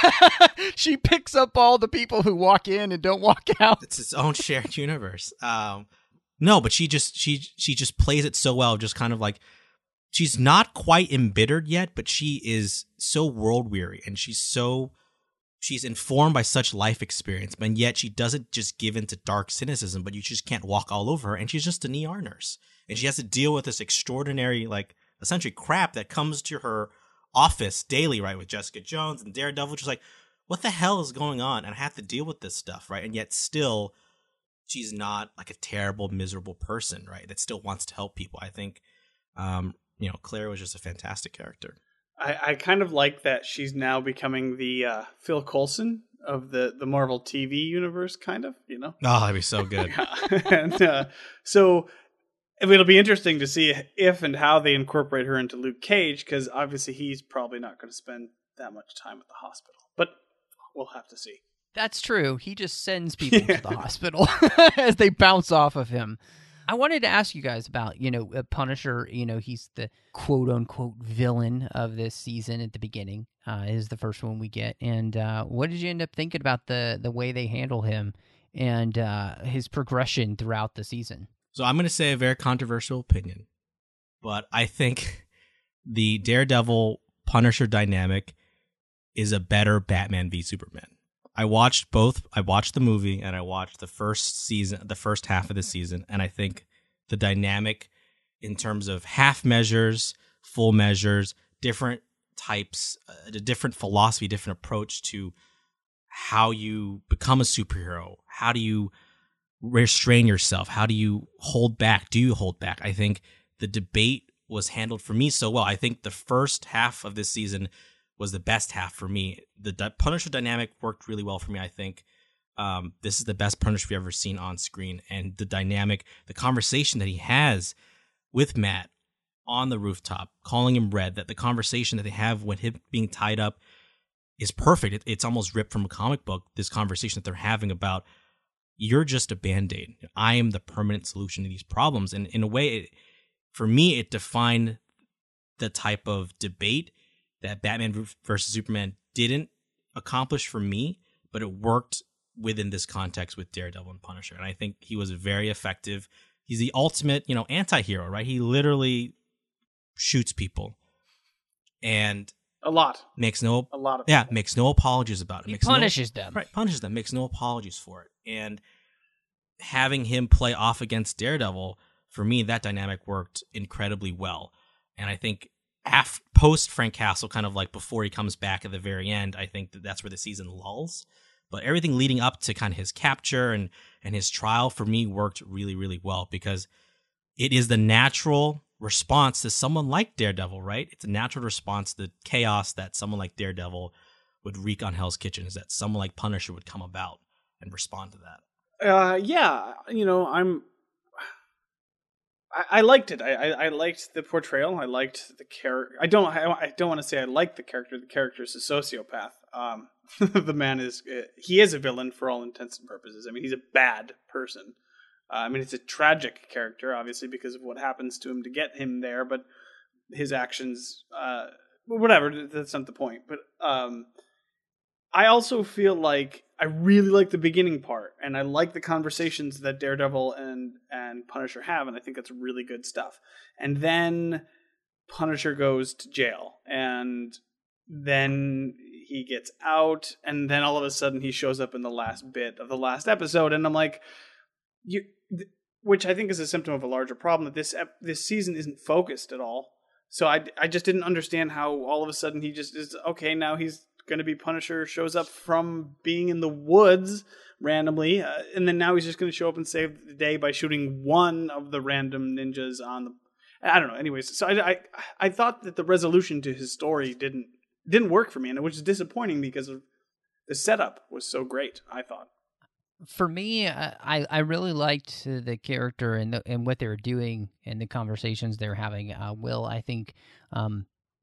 She picks up all the people who walk in and don't walk out. It's its own shared universe. No, but she just plays it so well, just kind of like... She's not quite embittered yet, but she is so world-weary, and she's informed by such life experience, but yet she doesn't just give into dark cynicism, but you just can't walk all over her, and she's just an ER nurse, and she has to deal with this extraordinary, like, essentially crap that comes to her office daily, right, with Jessica Jones and Daredevil. She's like, what the hell is going on? And I have to deal with this stuff, right? And yet still, she's not, like, a terrible, miserable person, right, that still wants to help people. I think... you know, Claire was just a fantastic character. I kind of like that she's now becoming the Phil Coulson of the Marvel TV universe, kind of, you know? Oh, that'd be so good. And so it'll be interesting to see if and how they incorporate her into Luke Cage, because obviously he's probably not going to spend that much time at the hospital. But we'll have to see. That's true. He just sends people to the hospital as they bounce off of him. I wanted to ask you guys about, you know, Punisher. You know, he's the quote unquote villain of this season at the beginning, is the first one we get. And what did you end up thinking about the way they handle him and his progression throughout the season? So I'm going to say a very controversial opinion, but I think the Daredevil Punisher dynamic is a better Batman v Superman. I watched both. I watched the movie and I watched the first season, the first half of the season. And I think the dynamic in terms of half measures, full measures, different types, a different philosophy, different approach to how you become a superhero. How do you restrain yourself? How do you hold back? Do you hold back? I think the debate was handled for me so well. I think the first half of this season was the best half for me. The Punisher dynamic worked really well for me, I think. This is the best Punisher we've ever seen on screen. And the dynamic, the conversation that he has with Matt on the rooftop, calling him Red, that the conversation that they have with him being tied up is perfect. It's almost ripped from a comic book, this conversation that they're having about, you're just a Band-Aid. I am the permanent solution to these problems. And in a way, for me, it defined the type of debate that Batman versus Superman didn't accomplish for me, but it worked within this context with Daredevil and Punisher. And I think he was very effective. He's the ultimate, you know, anti-hero, right? He literally shoots people. And a lot. Makes no apologies about it. He punishes them. Right, punishes them, makes no apologies for it. And having him play off against Daredevil, for me, that dynamic worked incredibly well. And I think post Frank Castle, kind of like before he comes back at the very end, I think that's where the season lulls. But everything leading up to kind of his capture and his trial for me worked really, really well, because it is the natural response to someone like Daredevil, right? It's a natural response to the chaos that someone like Daredevil would wreak on Hell's Kitchen, is that someone like Punisher would come about and respond to that. Yeah, you know, I liked it. I liked the portrayal. I liked the character. I don't want to say I like the character. The character is a sociopath. The man is a villain for all intents and purposes. I mean, he's a bad person. It's a tragic character, obviously, because of what happens to him to get him there. But his actions, whatever. That's not the point. But I also feel like I really like the beginning part, and I like the conversations that Daredevil and Punisher have, and I think that's really good stuff. And then Punisher goes to jail, and then he gets out, and then all of a sudden he shows up in the last bit of the last episode, and I'm like, which I think is a symptom of a larger problem, that this season isn't focused at all. So I just didn't understand how all of a sudden he just is, okay, now he's going to be Punisher, shows up from being in the woods randomly, and then now he's just going to show up and save the day by shooting one of the random ninjas on the... I don't know. Anyways, so I thought that the resolution to his story didn't work for me, and it was disappointing because the setup was so great, I thought. For me, I really liked the character and what they were doing and the conversations they were having. Will, I think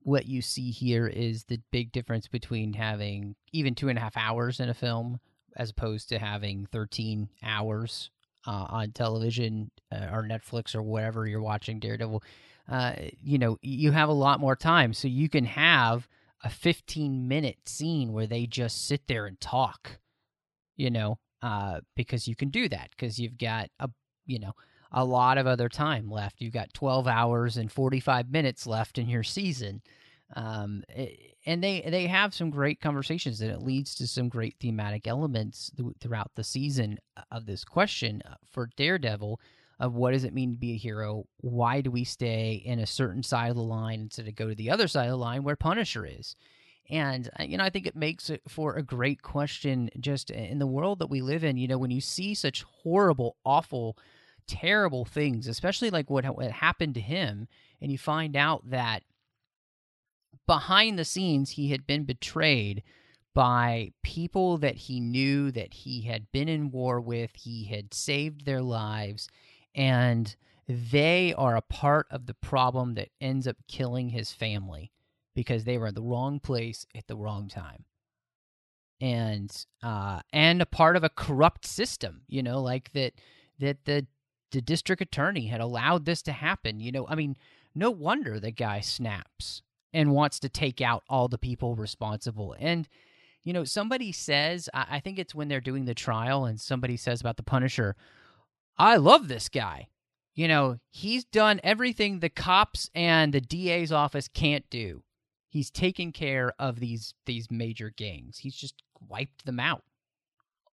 what you see here is the big difference between having even 2.5 hours in a film as opposed to having 13 hours on television or Netflix or whatever you're watching Daredevil. You have a lot more time, so you can have a 15-minute scene where they just sit there and talk, because you can do that because you've got a lot of other time left. You've got 12 hours and 45 minutes left in your season. And they have some great conversations, and it leads to some great thematic elements throughout the season of this question for Daredevil of what does it mean to be a hero? Why do we stay in a certain side of the line instead of go to the other side of the line where Punisher is? And, I think it makes it for a great question just in the world that we live in. When you see such horrible, awful, terrible things, especially like what happened to him, and you find out that behind the scenes, he had been betrayed by people that he knew, that he had been in war with, he had saved their lives, and they are a part of the problem that ends up killing his family because they were in the wrong place at the wrong time. And a part of a corrupt system, that the district attorney had allowed this to happen. No wonder the guy snaps and wants to take out all the people responsible. And, somebody says, I think it's when they're doing the trial, and somebody says about the Punisher, I love this guy. He's done everything the cops and the DA's office can't do. He's taken care of these major gangs. He's just wiped them out.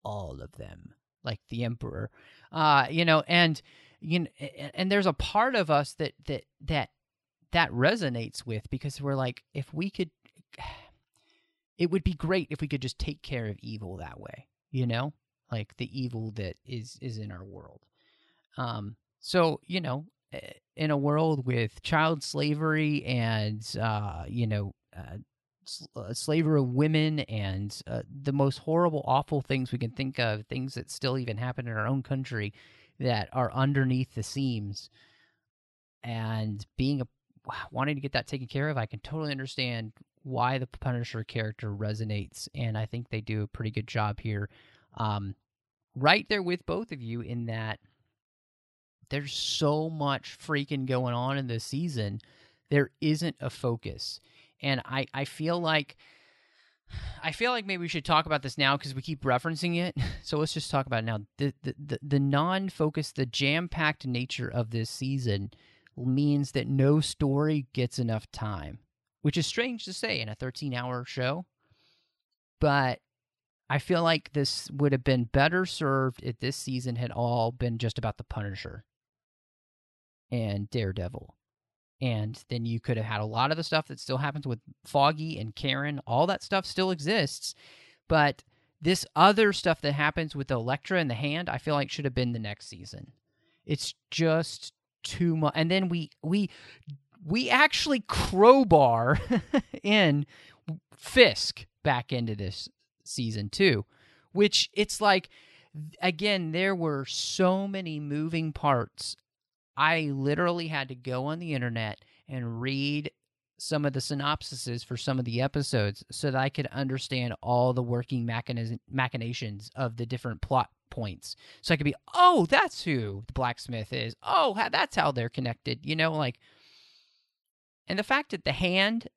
All of them. Like the Emperor. And there's a part of us that resonates with, because we're like, it would be great if we could just take care of evil that way, like the evil that is in our world. So, in a world with child slavery and, slavery of women and the most horrible, awful things we can think of, things that still even happen in our own country that are underneath the seams, and wanting to get that taken care of, I can totally understand why the Punisher character resonates, and I think they do a pretty good job here. Right there with both of you in that there's so much freaking going on in this season, there isn't a focus. And I feel like maybe we should talk about this now because we keep referencing it. So let's just talk about it now. The non-focus, the jam-packed nature of this season means that no story gets enough time, which is strange to say in a 13-hour show. But I feel like this would have been better served if this season had all been just about the Punisher and Daredevil. And then you could have had a lot of the stuff that still happens with Foggy and Karen. All that stuff still exists. But this other stuff that happens with Elektra and the Hand, I feel like should have been the next season. It's just too much. And then we actually crowbar in Fisk back into this season too, which it's like, again, there were so many moving parts. I literally had to go on the internet and read some of the synopsises for some of the episodes so that I could understand all the working machinations of the different plot points. So I could be, oh, that's who the Blacksmith is. Oh, that's how they're connected. And the fact that the Hand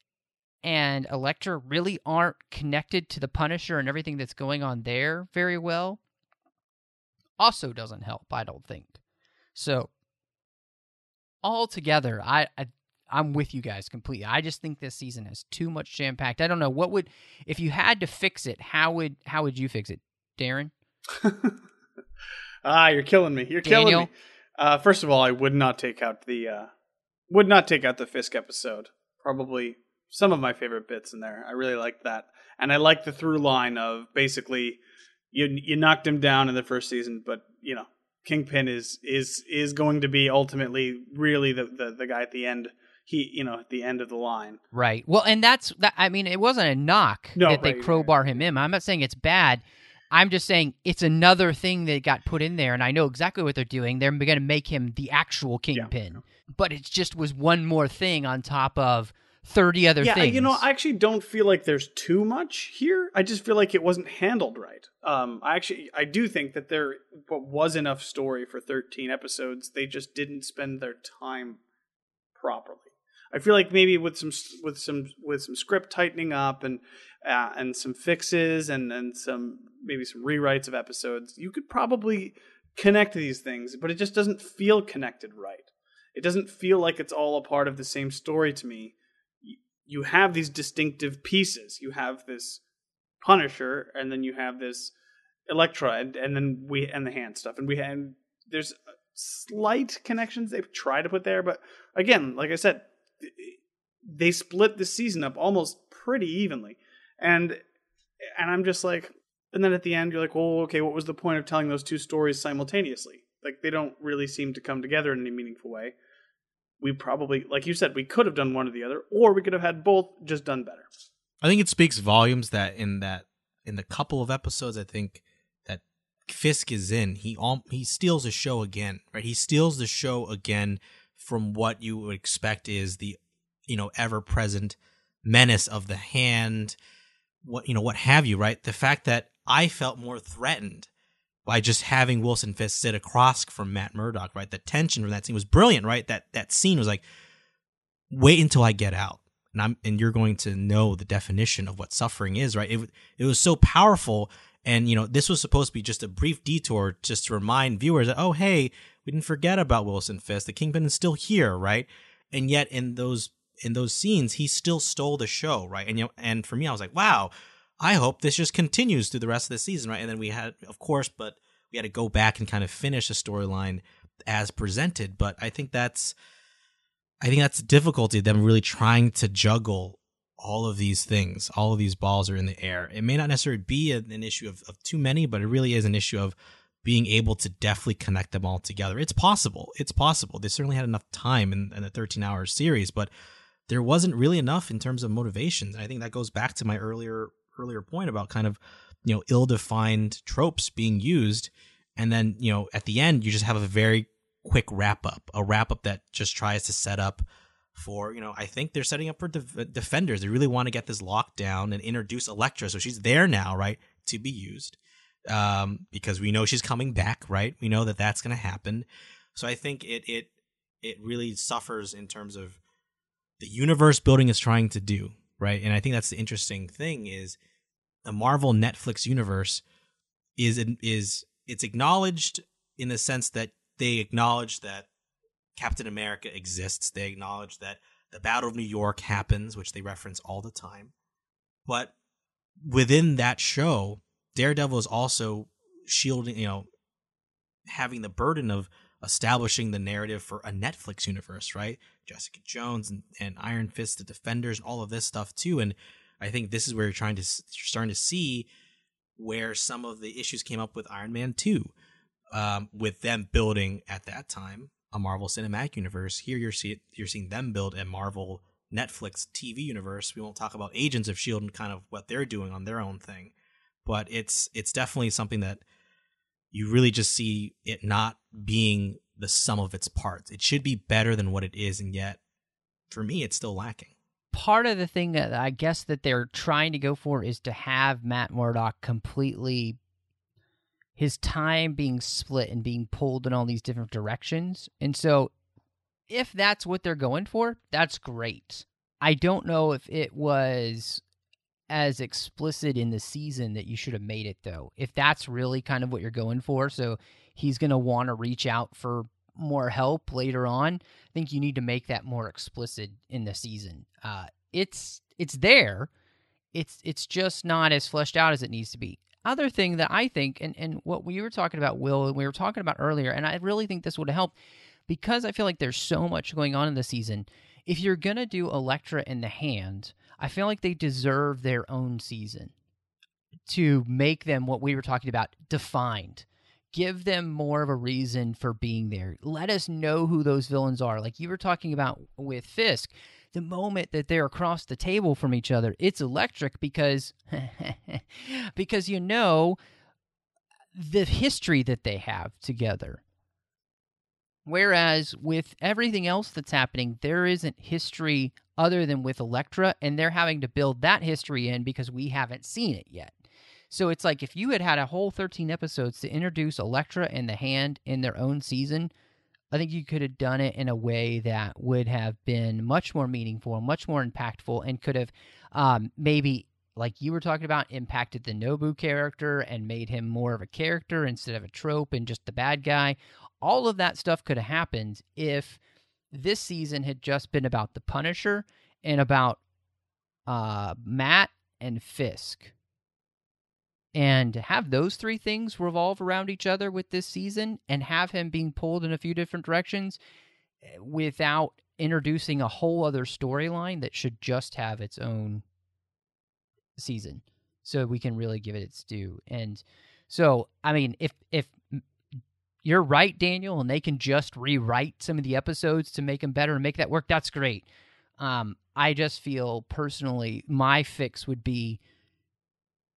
and Elektra really aren't connected to the Punisher and everything that's going on there very well also doesn't help, I don't think. So altogether, I'm with you guys completely. I just think this season has too much jam-packed. I don't know if you had to fix it, how would you fix it, Darren? You're killing me. You're Daniel. Killing me. First of all, I would not take out the Would not take out the Fisk episode. Probably some of my favorite bits in there. I really liked that. And I like the through line of basically you knocked him down in the first season, but you know, Kingpin is going to be ultimately really the guy at the end. He, you know, at the end of the line. Right. Well, and I mean, it wasn't a knock that they crowbar him in. I'm not saying it's bad. I'm just saying it's another thing that got put in there, and I know exactly what they're doing. They're going to make him the actual Kingpin. Yeah. But it just was one more thing on top of 30 other things. Yeah, you know, I actually don't feel like there's too much here. I just feel like it wasn't handled right. I do think that there was enough story for 13 episodes. They just didn't spend their time properly. I feel like maybe with some script tightening up and some fixes and some rewrites of episodes, you could probably connect these things, but it just doesn't feel connected right. It doesn't feel like it's all a part of the same story to me. You have these distinctive pieces. You have this Punisher, and then you have this Elektra, and then the Hand stuff, and there's slight connections they've tried to put there, but again, like I said, they split the season up almost pretty evenly. And I'm just like, and then at the end, you're like, well, okay, what was the point of telling those two stories simultaneously? Like, they don't really seem to come together in any meaningful way. We probably, like you said, we could have done one or the other, or we could have had both, just done better. I think it speaks volumes that in the couple of episodes, I think, that Fisk is in, he steals the show again, right? He steals the show again from what you would expect is the, you know, ever-present menace of the Hand, what have you, right? The fact that I felt more threatened by just having Wilson Fisk sit across from Matt Murdock, right? The tension from that scene was brilliant, right? That scene was like, wait until I get out, and you're going to know the definition of what suffering is, right? It was so powerful, and you know, this was supposed to be just a brief detour, just to remind viewers that, oh, hey, we didn't forget about Wilson Fisk. The Kingpin is still here, right? And yet in those scenes, he still stole the show, right? And you know, and for me, I was like, wow, I hope this just continues through the rest of the season, right? And then we had to go back and kind of finish the storyline as presented. But I think that's the difficulty of them really trying to juggle all of these things. All of these balls are in the air. It may not necessarily be an issue of too many, but it really is an issue of being able to deftly connect them all together. It's possible. They certainly had enough time in the 13-hour series, but there wasn't really enough in terms of motivations. And I think that goes back to my earlier point about kind of, you know, ill-defined tropes being used. And then, you know, at the end, you just have a very quick wrap-up that just tries to set up for, you know, I think they're setting up for Defenders. They really want to get this locked down and introduce Elektra. So she's there now, right, to be used. Because we know she's coming back, right? We know that that's going to happen. So I think it really suffers in terms of the universe building is trying to do, right? And I think that's the interesting thing is the Marvel Netflix universe is acknowledged in the sense that they acknowledge that Captain America exists. They acknowledge that the Battle of New York happens, which they reference all the time. But within that show, Daredevil is also shielding, you know, having the burden of establishing the narrative for a Netflix universe, right? Jessica Jones and Iron Fist, the Defenders, and all of this stuff too. And I think this is where you're starting to see where some of the issues came up with Iron Man 2, with them building at that time a Marvel Cinematic Universe. Here you're seeing them build a Marvel Netflix TV universe. We won't talk about Agents of S.H.I.E.L.D. and kind of what they're doing on their own thing. But it's definitely something that you really just see it not being the sum of its parts. It should be better than what it is, and yet, for me, it's still lacking. Part of the thing that I guess that they're trying to go for is to have Matt Murdock completely, his time being split and being pulled in all these different directions. And so if that's what they're going for, that's great. I don't know if it was as explicit in the season that you should have made it, though, if that's really kind of what you're going for. So he's going to want to reach out for more help later on. I think you need to make that more explicit in the season. It's there. It's just not as fleshed out as it needs to be. Other thing that I think, and what we were talking about, Will, and we were talking about earlier, and I really think this would have helped, because I feel like there's so much going on in the season, if you're going to do Elektra and The Hand, I feel like they deserve their own season to make them what we were talking about, defined. Give them more of a reason for being there. Let us know who those villains are. Like you were talking about with Fisk, the moment that they're across the table from each other, it's electric because you know the history that they have together. Whereas with everything else that's happening, there isn't history other than with Elektra, and they're having to build that history in because we haven't seen it yet. So it's like if you had had a whole 13 episodes to introduce Elektra and The Hand in their own season, I think you could have done it in a way that would have been much more meaningful, much more impactful, and could have maybe, like you were talking about, impacted the Nobu character and made him more of a character instead of a trope and just the bad guy. All of that stuff could have happened if this season had just been about the Punisher and about Matt and Fisk. And have those three things revolve around each other with this season and have him being pulled in a few different directions without introducing a whole other storyline that should just have its own season so we can really give it its due. And so, I mean, if you're right, Daniel, and they can just rewrite some of the episodes to make them better and make that work, that's great. I just feel personally my fix would be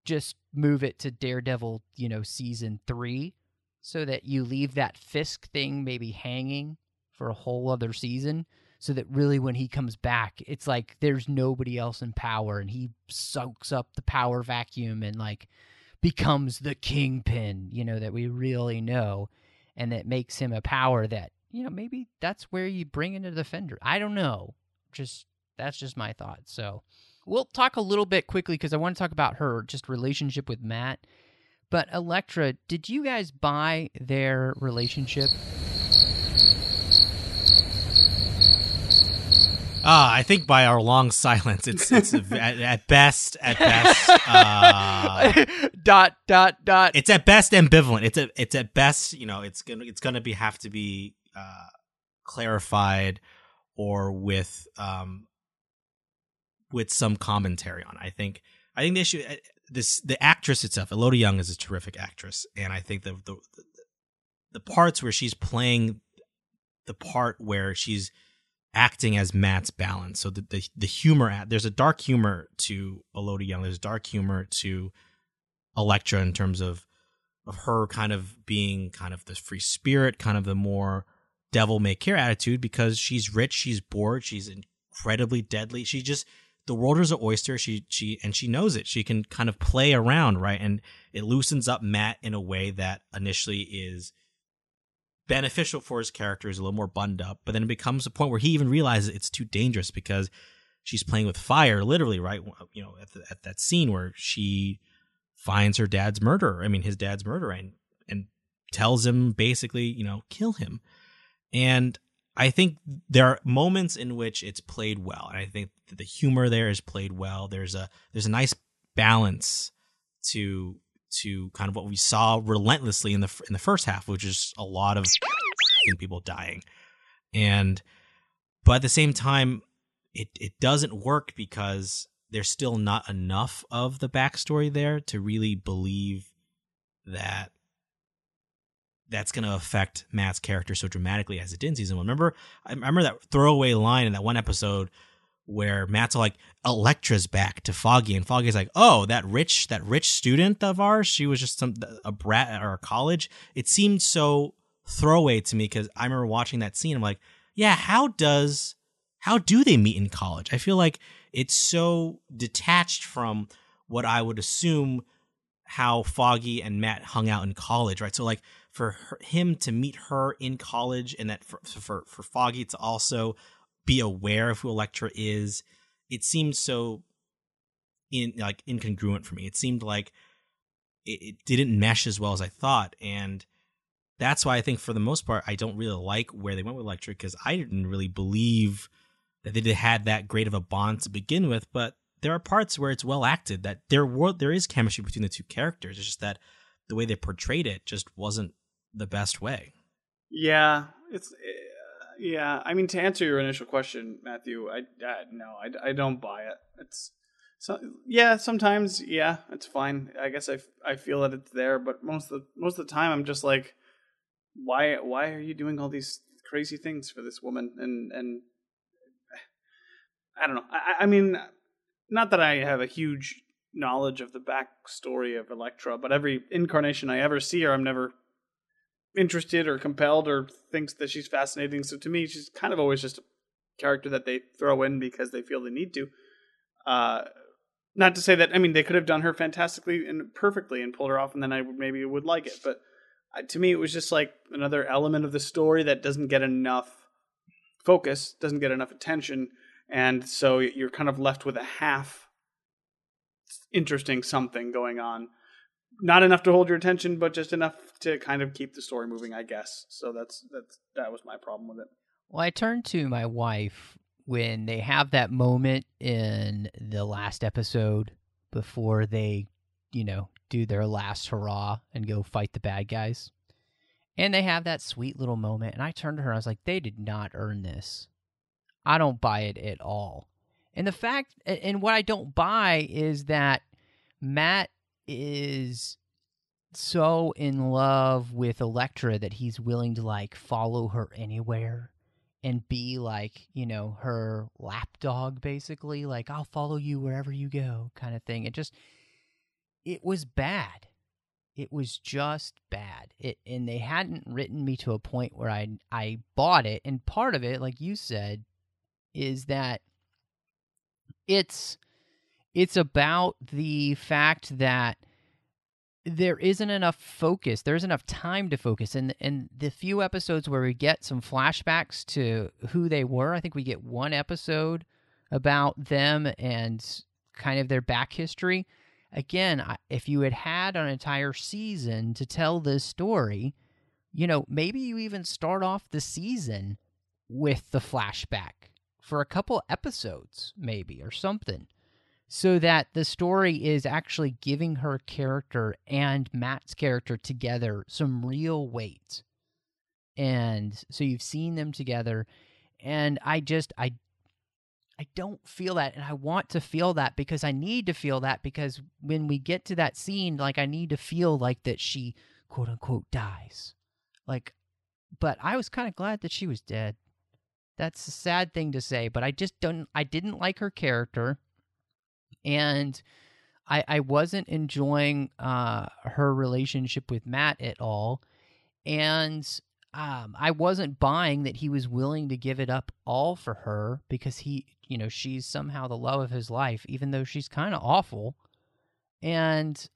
just move it to Daredevil, you know, season 3 so that you leave that Fisk thing maybe hanging for a whole other season so that really when he comes back, it's like there's nobody else in power and he soaks up the power vacuum and like becomes the Kingpin, you know, that we really know. And that makes him a power that, you know, maybe that's where you bring in a defender. I don't know. That's just my thought. So we'll talk a little bit quickly because I want to talk about her just relationship with Matt. But Elektra, did you guys buy their relationship? I think by our long silence, it's at best. ... It's at best ambivalent. It's at best, you know, it's gonna have to be clarified or with some commentary on. I think the issue this the actress itself. Elodie Young is a terrific actress, and I think the parts where she's playing the part where she's acting as Matt's balance. So the humor, there's a dark humor to Elodie Young. There's dark humor to Elektra in terms of her kind of being kind of the free spirit, kind of the more devil may care attitude because she's rich, she's bored, she's incredibly deadly. She just, the world is an oyster. She knows it. She can kind of play around, right? And it loosens up Matt in a way that initially is beneficial for his character, is a little more buttoned up, but then it becomes a point where he even realizes it's too dangerous because she's playing with fire, literally, right? You know, at that scene where she finds her dad's murderer, and tells him basically, you know, kill him. And I think there are moments in which it's played well, and I think that the humor there is played well. There's a nice balance to kind of what we saw relentlessly in the first half, which is a lot of people dying. But at the same time, it doesn't work because there's still not enough of the backstory there to really believe that that's going to affect Matt's character so dramatically as it did in season 1. I remember that throwaway line in that one episode where Matt's like, Elektra's back to Foggy, and Foggy's like, oh, that rich student of ours, she was just a brat at our college. It seemed so throwaway to me because I remember watching that scene. I'm like, yeah, how do they meet in college? I feel like it's so detached from what I would assume how Foggy and Matt hung out in college, right? So like for him to meet her in college, and that for Foggy to also be aware of who Elektra is, it seemed so incongruent for me. It seemed like it didn't mesh as well as I thought, and that's why I think for the most part I don't really like where they went with Elektra, because I didn't really believe that they had that great of a bond to begin with. But there are parts where it's well acted, that there is chemistry between the two characters. It's just that the way they portrayed it just wasn't the best way. Yeah, it's Yeah, I mean, to answer your initial question, Matthew, I don't buy it. It's so, yeah, sometimes, yeah, it's fine. I guess I feel that it's there, but most of the time, I'm just like, why are you doing all these crazy things for this woman? And I don't know. I mean, not that I have a huge knowledge of the backstory of Elektra, but every incarnation I ever see her, I'm never interested or compelled or thinks that she's fascinating. So to me, she's kind of always just a character that they throw in because they feel the need to. Not to say that, I mean, they could have done her fantastically and perfectly and pulled her off, and then I would like it. But to me, it was just like another element of the story that doesn't get enough focus, doesn't get enough attention. And so you're kind of left with a half interesting something going on. Not enough to hold your attention, but just enough to kind of keep the story moving, I guess. So that was my problem with it. Well, I turned to my wife when they have that moment in the last episode before they, do their last hurrah and go fight the bad guys. And they have that sweet little moment. And I turned to her and I was like, they did not earn this. I don't buy it at all. And the fact, and what I don't buy is that Matt is so in love with Elektra that he's willing to follow her anywhere and be her lapdog, basically, I'll follow you wherever you go kind of thing. It was bad. It was just bad. And they hadn't written me to a point where I bought it. And part of it, like you said, is that it's about the fact that there isn't enough focus. There isn't enough time to focus. And the few episodes where we get some flashbacks to who they were, I think we get one episode about them and kind of their back history. Again, if you had an entire season to tell this story, maybe you even start off the season with the flashback for a couple episodes, maybe, or something, so that the story is actually giving her character and Matt's character together some real weight. And so you've seen them together, and I don't feel that, and I want to feel that because I need to feel that, because when we get to that scene, I need to feel that she, quote unquote, dies. But I was kind of glad that she was dead. That's a sad thing to say, but I didn't like her character, and I wasn't enjoying her relationship with Matt at all, and I wasn't buying that he was willing to give it up all for her because she's somehow the love of his life, even though she's kind of awful, and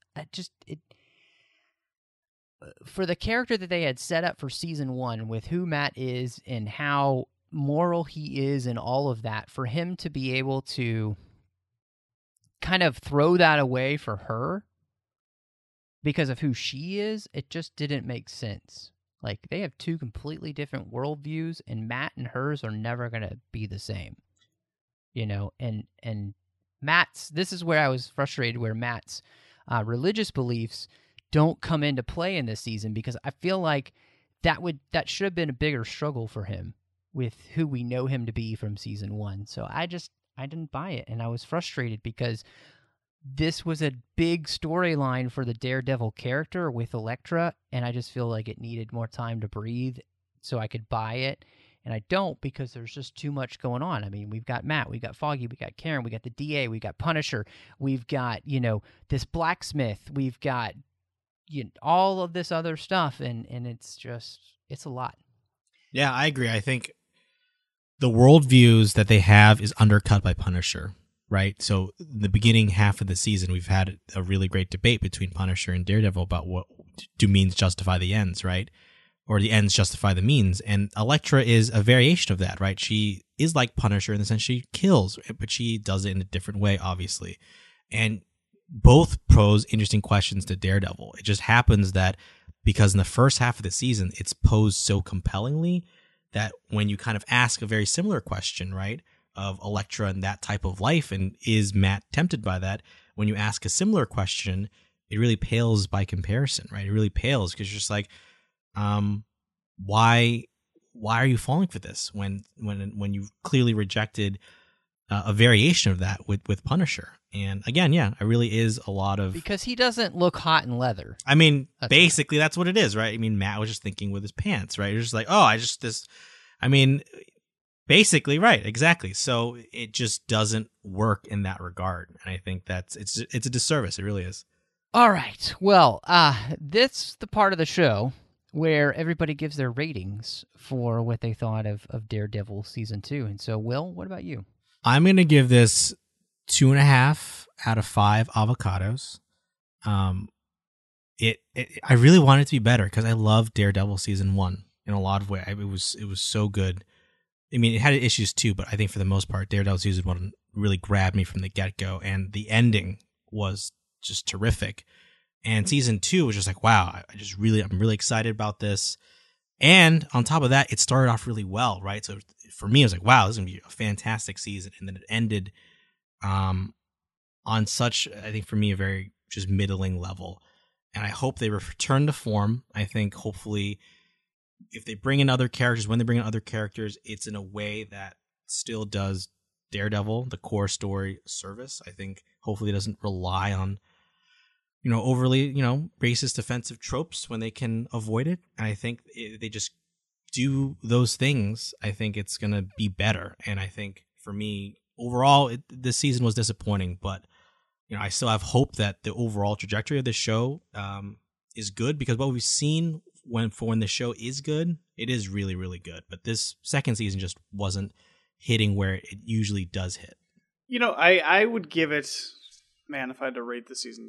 for the character that they had set up for season one with who Matt is and how moral he is and all of that, for him to be able to kind of throw that away for her because of who she is, it just didn't make sense. They have two completely different worldviews, and Matt and hers are never going to be the same. And Matt's, this is where I was frustrated, where Matt's religious beliefs don't come into play in this season, because I feel like that should have been a bigger struggle for him with who we know him to be from season one. So I didn't buy it, and I was frustrated because this was a big storyline for the Daredevil character with Elektra, and I just feel like it needed more time to breathe so I could buy it, and I don't, because there's just too much going on. I mean, we've got Matt, we've got Foggy, we've got Karen, we got the DA, we've got Punisher, we've got, this blacksmith, we've got all of this other stuff, and it's just, it's a lot. Yeah, I agree. I think the worldviews that they have is undercut by Punisher, right? So in the beginning half of the season, we've had a really great debate between Punisher and Daredevil about what do means justify the ends, right? Or the ends justify the means. And Elektra is a variation of that, right? She is like Punisher in the sense she kills, but she does it in a different way, obviously. And both pose interesting questions to Daredevil. It just happens that because in the first half of the season, it's posed so compellingly that when you kind of ask a very similar question, right, of Elektra and that type of life, and is Matt tempted by that, when you ask a similar question, it really pales by comparison, right? It really pales because you're just like, why why are you falling for this when you've clearly rejected a variation of that with Punisher? And again, yeah, it really is a lot of... Because he doesn't look hot in leather. I mean, basically, that's what it is, right? I mean, Matt was just thinking with his pants, right? You're just like, oh, basically, right, exactly. So it just doesn't work in that regard. And I think that's it's a disservice. It really is. All right. Well, that's the part of the show where everybody gives their ratings for what they thought of Daredevil Season 2. And so, Will, what about you? I'm going to give this 2.5 out of 5 avocados. I really want it to be better because I love Daredevil Season 1 in a lot of ways. It was so good. I mean, it had issues too, but I think for the most part, Daredevil Season 1 really grabbed me from the get-go, and the ending was just terrific. And Season 2 was just like, wow, I'm really excited about this. And on top of that, it started off really well, right? So for me, I was like, wow, this is going to be a fantastic season. And then it ended on such, I think for me, a very just middling level. And I hope they return to form. I think hopefully... if they bring in other characters, it's in a way that still does Daredevil, the core story, service. I think hopefully it doesn't rely on, overly, racist, offensive tropes when they can avoid it. And I think if they just do those things, I think it's going to be better. And I think for me, overall, this season was disappointing, but, I still have hope that the overall trajectory of this show is good, because what we've seen when the show is good, it is really, really good. But this second season just wasn't hitting where it usually does hit. I would give it, man, if I had to rate the season,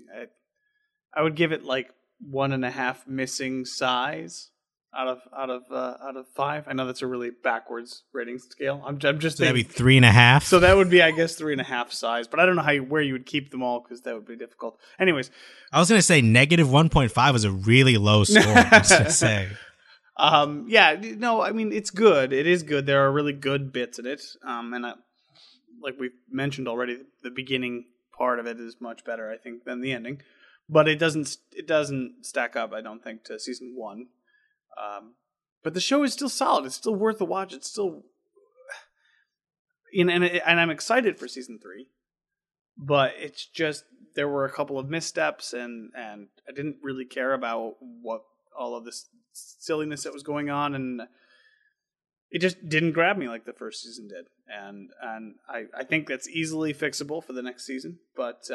I would give it like 1.5 missing sighs out of 5. I know that's a really backwards rating scale. I'm just thinking, that'd be 3.5. So that would be, I guess, 3.5 size, but I don't know where you would keep them all, because that would be difficult. Anyways, I was going to say negative 1.5 was a really low score. I was going to say, I mean, it's good. It is good. There are really good bits in it, and like we've mentioned already, the beginning part of it is much better, I think, than the ending. But it doesn't stack up, I don't think, to Season 1. But the show is still solid. It's still worth the watch. It's still, and I'm excited for Season 3, but it's just, there were a couple of missteps, and I didn't really care about what all of this silliness that was going on, and it just didn't grab me like the first season did. And I think that's easily fixable for the next season, but,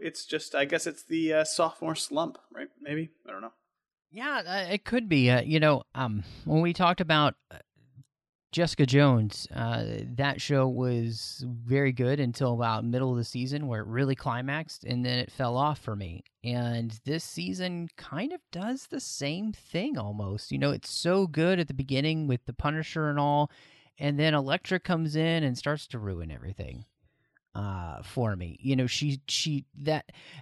it's just, I guess it's the sophomore slump, right? Maybe, I don't know. Yeah, it could be. When we talked about Jessica Jones, that show was very good until about middle of the season, where it really climaxed, and then it fell off for me. And this season kind of does the same thing almost. It's so good at the beginning with the Punisher and all, and then Elektra comes in and starts to ruin everything for me.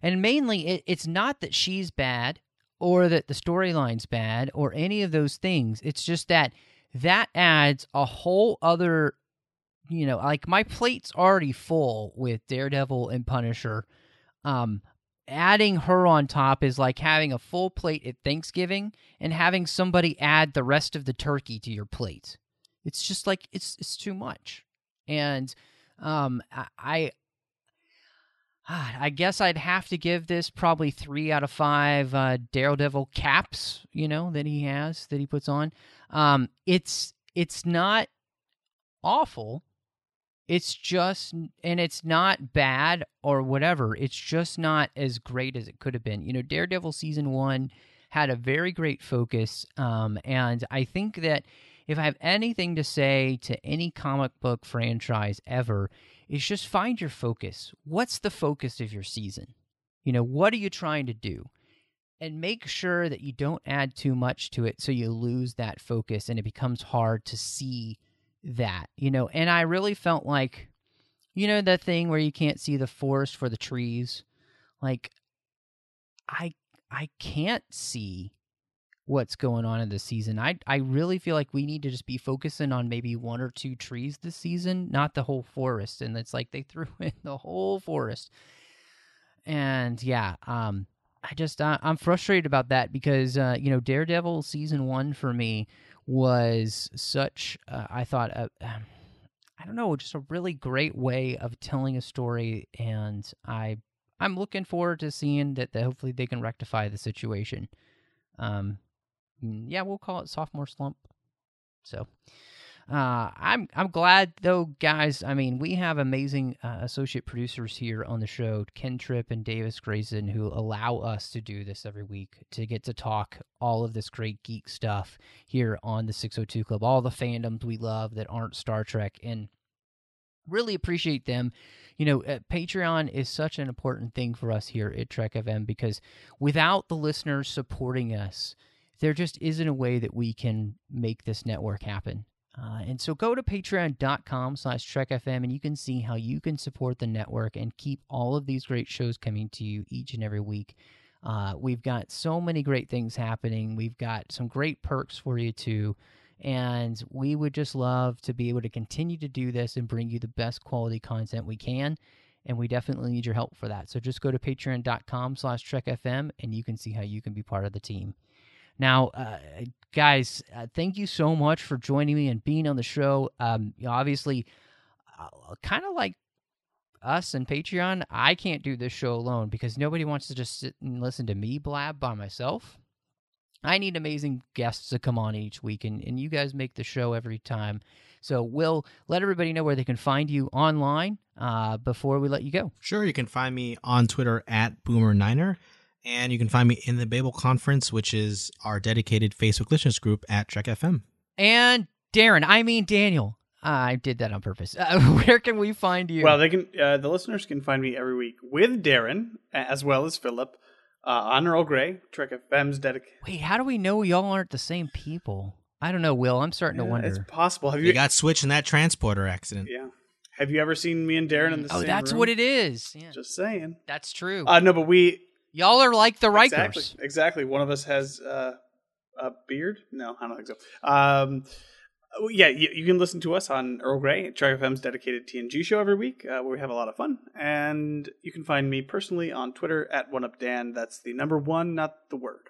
And mainly it's not that she's bad, or that the storyline's bad, or any of those things. It's just that adds a whole other, like, my plate's already full with Daredevil and Punisher. Adding her on top is like having a full plate at Thanksgiving and having somebody add the rest of the turkey to your plate. It's just like, it's too much. And I guess I'd have to give this probably 3 out of 5 Daredevil caps, that he puts on. It's not awful. It's just, and it's not bad or whatever. It's just not as great as it could have been. Daredevil Season 1 had a very great focus. And I think that if I have anything to say to any comic book franchise ever, is just find your focus. What's the focus of your season? What are you trying to do? And make sure that you don't add too much to it so you lose that focus and it becomes hard to see that. And I really felt like, that thing where you can't see the forest for the trees? Like, I can't see what's going on in this season. I really feel like we need to just be focusing on maybe 1 or 2 trees this season, not the whole forest. And it's like they threw in the whole forest. And yeah, I'm frustrated about that because, Daredevil Season 1 for me was such, I thought, I don't know, just a really great way of telling a story, and I'm looking forward to seeing that hopefully they can rectify the situation. Yeah, we'll call it sophomore slump. So I'm glad, though, guys. I mean, we have amazing associate producers here on the show, Ken Tripp and Davis Grayson, who allow us to do this every week, to get to talk all of this great geek stuff here on the 602 Club, all the fandoms we love that aren't Star Trek, and really appreciate them. You know, Patreon is such an important thing for us here at Trek FM, because without the listeners supporting us, there just isn't a way that we can make this network happen. And so go to patreon.com/TrekFM, and you can see how you can support the network and keep all of these great shows coming to you each and every week. We've got so many great things happening. We've got some great perks for you, too. And we would just love to be able to continue to do this and bring you the best quality content we can. And we definitely need your help for that. So just go to patreon.com/TrekFM, and you can see how you can be part of the team. Now, guys, thank you so much for joining me and being on the show. Obviously, kind of like us and Patreon, I can't do this show alone, because nobody wants to just sit and listen to me blab by myself. I need amazing guests to come on each week, and you guys make the show every time. So, Will, let everybody know where they can find you online before we let you go. Sure, you can find me on Twitter at BoomerNiner. And you can find me in the Babel Conference, which is our dedicated Facebook listeners group at Trek FM. And Daniel. I did that on purpose. Where can we find you? Well, they can. The listeners can find me every week with Darren, as well as Philip, on Earl Grey, Trek FM's dedicated. Wait, how do we know y'all aren't the same people? I don't know, Will. I'm starting to wonder. It's possible. Have you got switched in that transporter accident? Yeah. Have you ever seen me and Darren in the same room? Oh, that's what it is. Yeah. Just saying. That's true. No, but we... Y'all are like the Rikers. Exactly. One of us has a beard. No, I don't think so. Yeah, you can listen to us on Earl Grey, Trek FM's dedicated TNG show every week, where we have a lot of fun. And you can find me personally on Twitter at OneUpDan. That's the number one, not the word.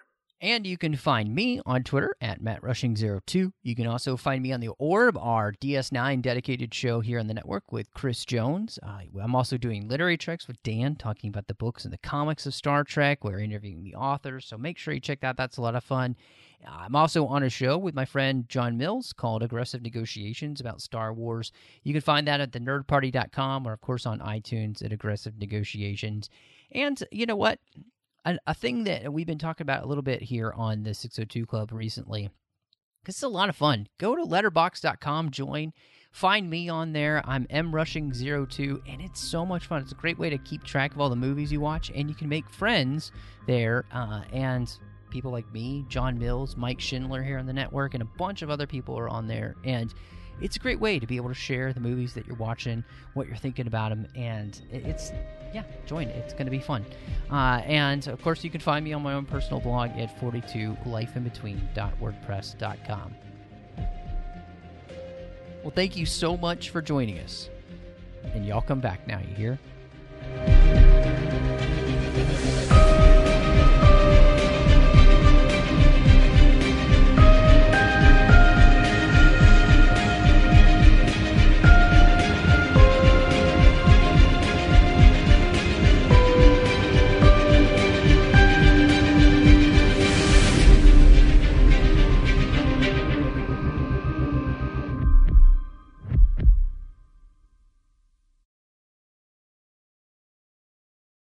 And you can find me on Twitter at MattRushing02. You can also find me on The Orb, our DS9 dedicated show here on the network with Chris Jones. I'm also doing Literary Treks with Dan, talking about the books and the comics of Star Trek. We're interviewing the authors, so make sure you check that. That's a lot of fun. I'm also on a show with my friend John Mills called Aggressive Negotiations about Star Wars. You can find that at thenerdparty.com or, of course, on iTunes at Aggressive Negotiations. And you know what? A thing that we've been talking about a little bit here on the 602 Club recently, because it's a lot of fun. Go to letterboxd.com, join, find me on there. I'm mrushing02, and it's so much fun. It's a great way to keep track of all the movies you watch, and you can make friends there, and people like me, John Mills, Mike Schindler here on the network, and a bunch of other people are on there, and it's a great way to be able to share the movies that you're watching, what you're thinking about them, and join. It's going to be fun. And, of course, you can find me on my own personal blog at 42lifeinbetween.wordpress.com. Well, thank you so much for joining us. And y'all come back now, you hear?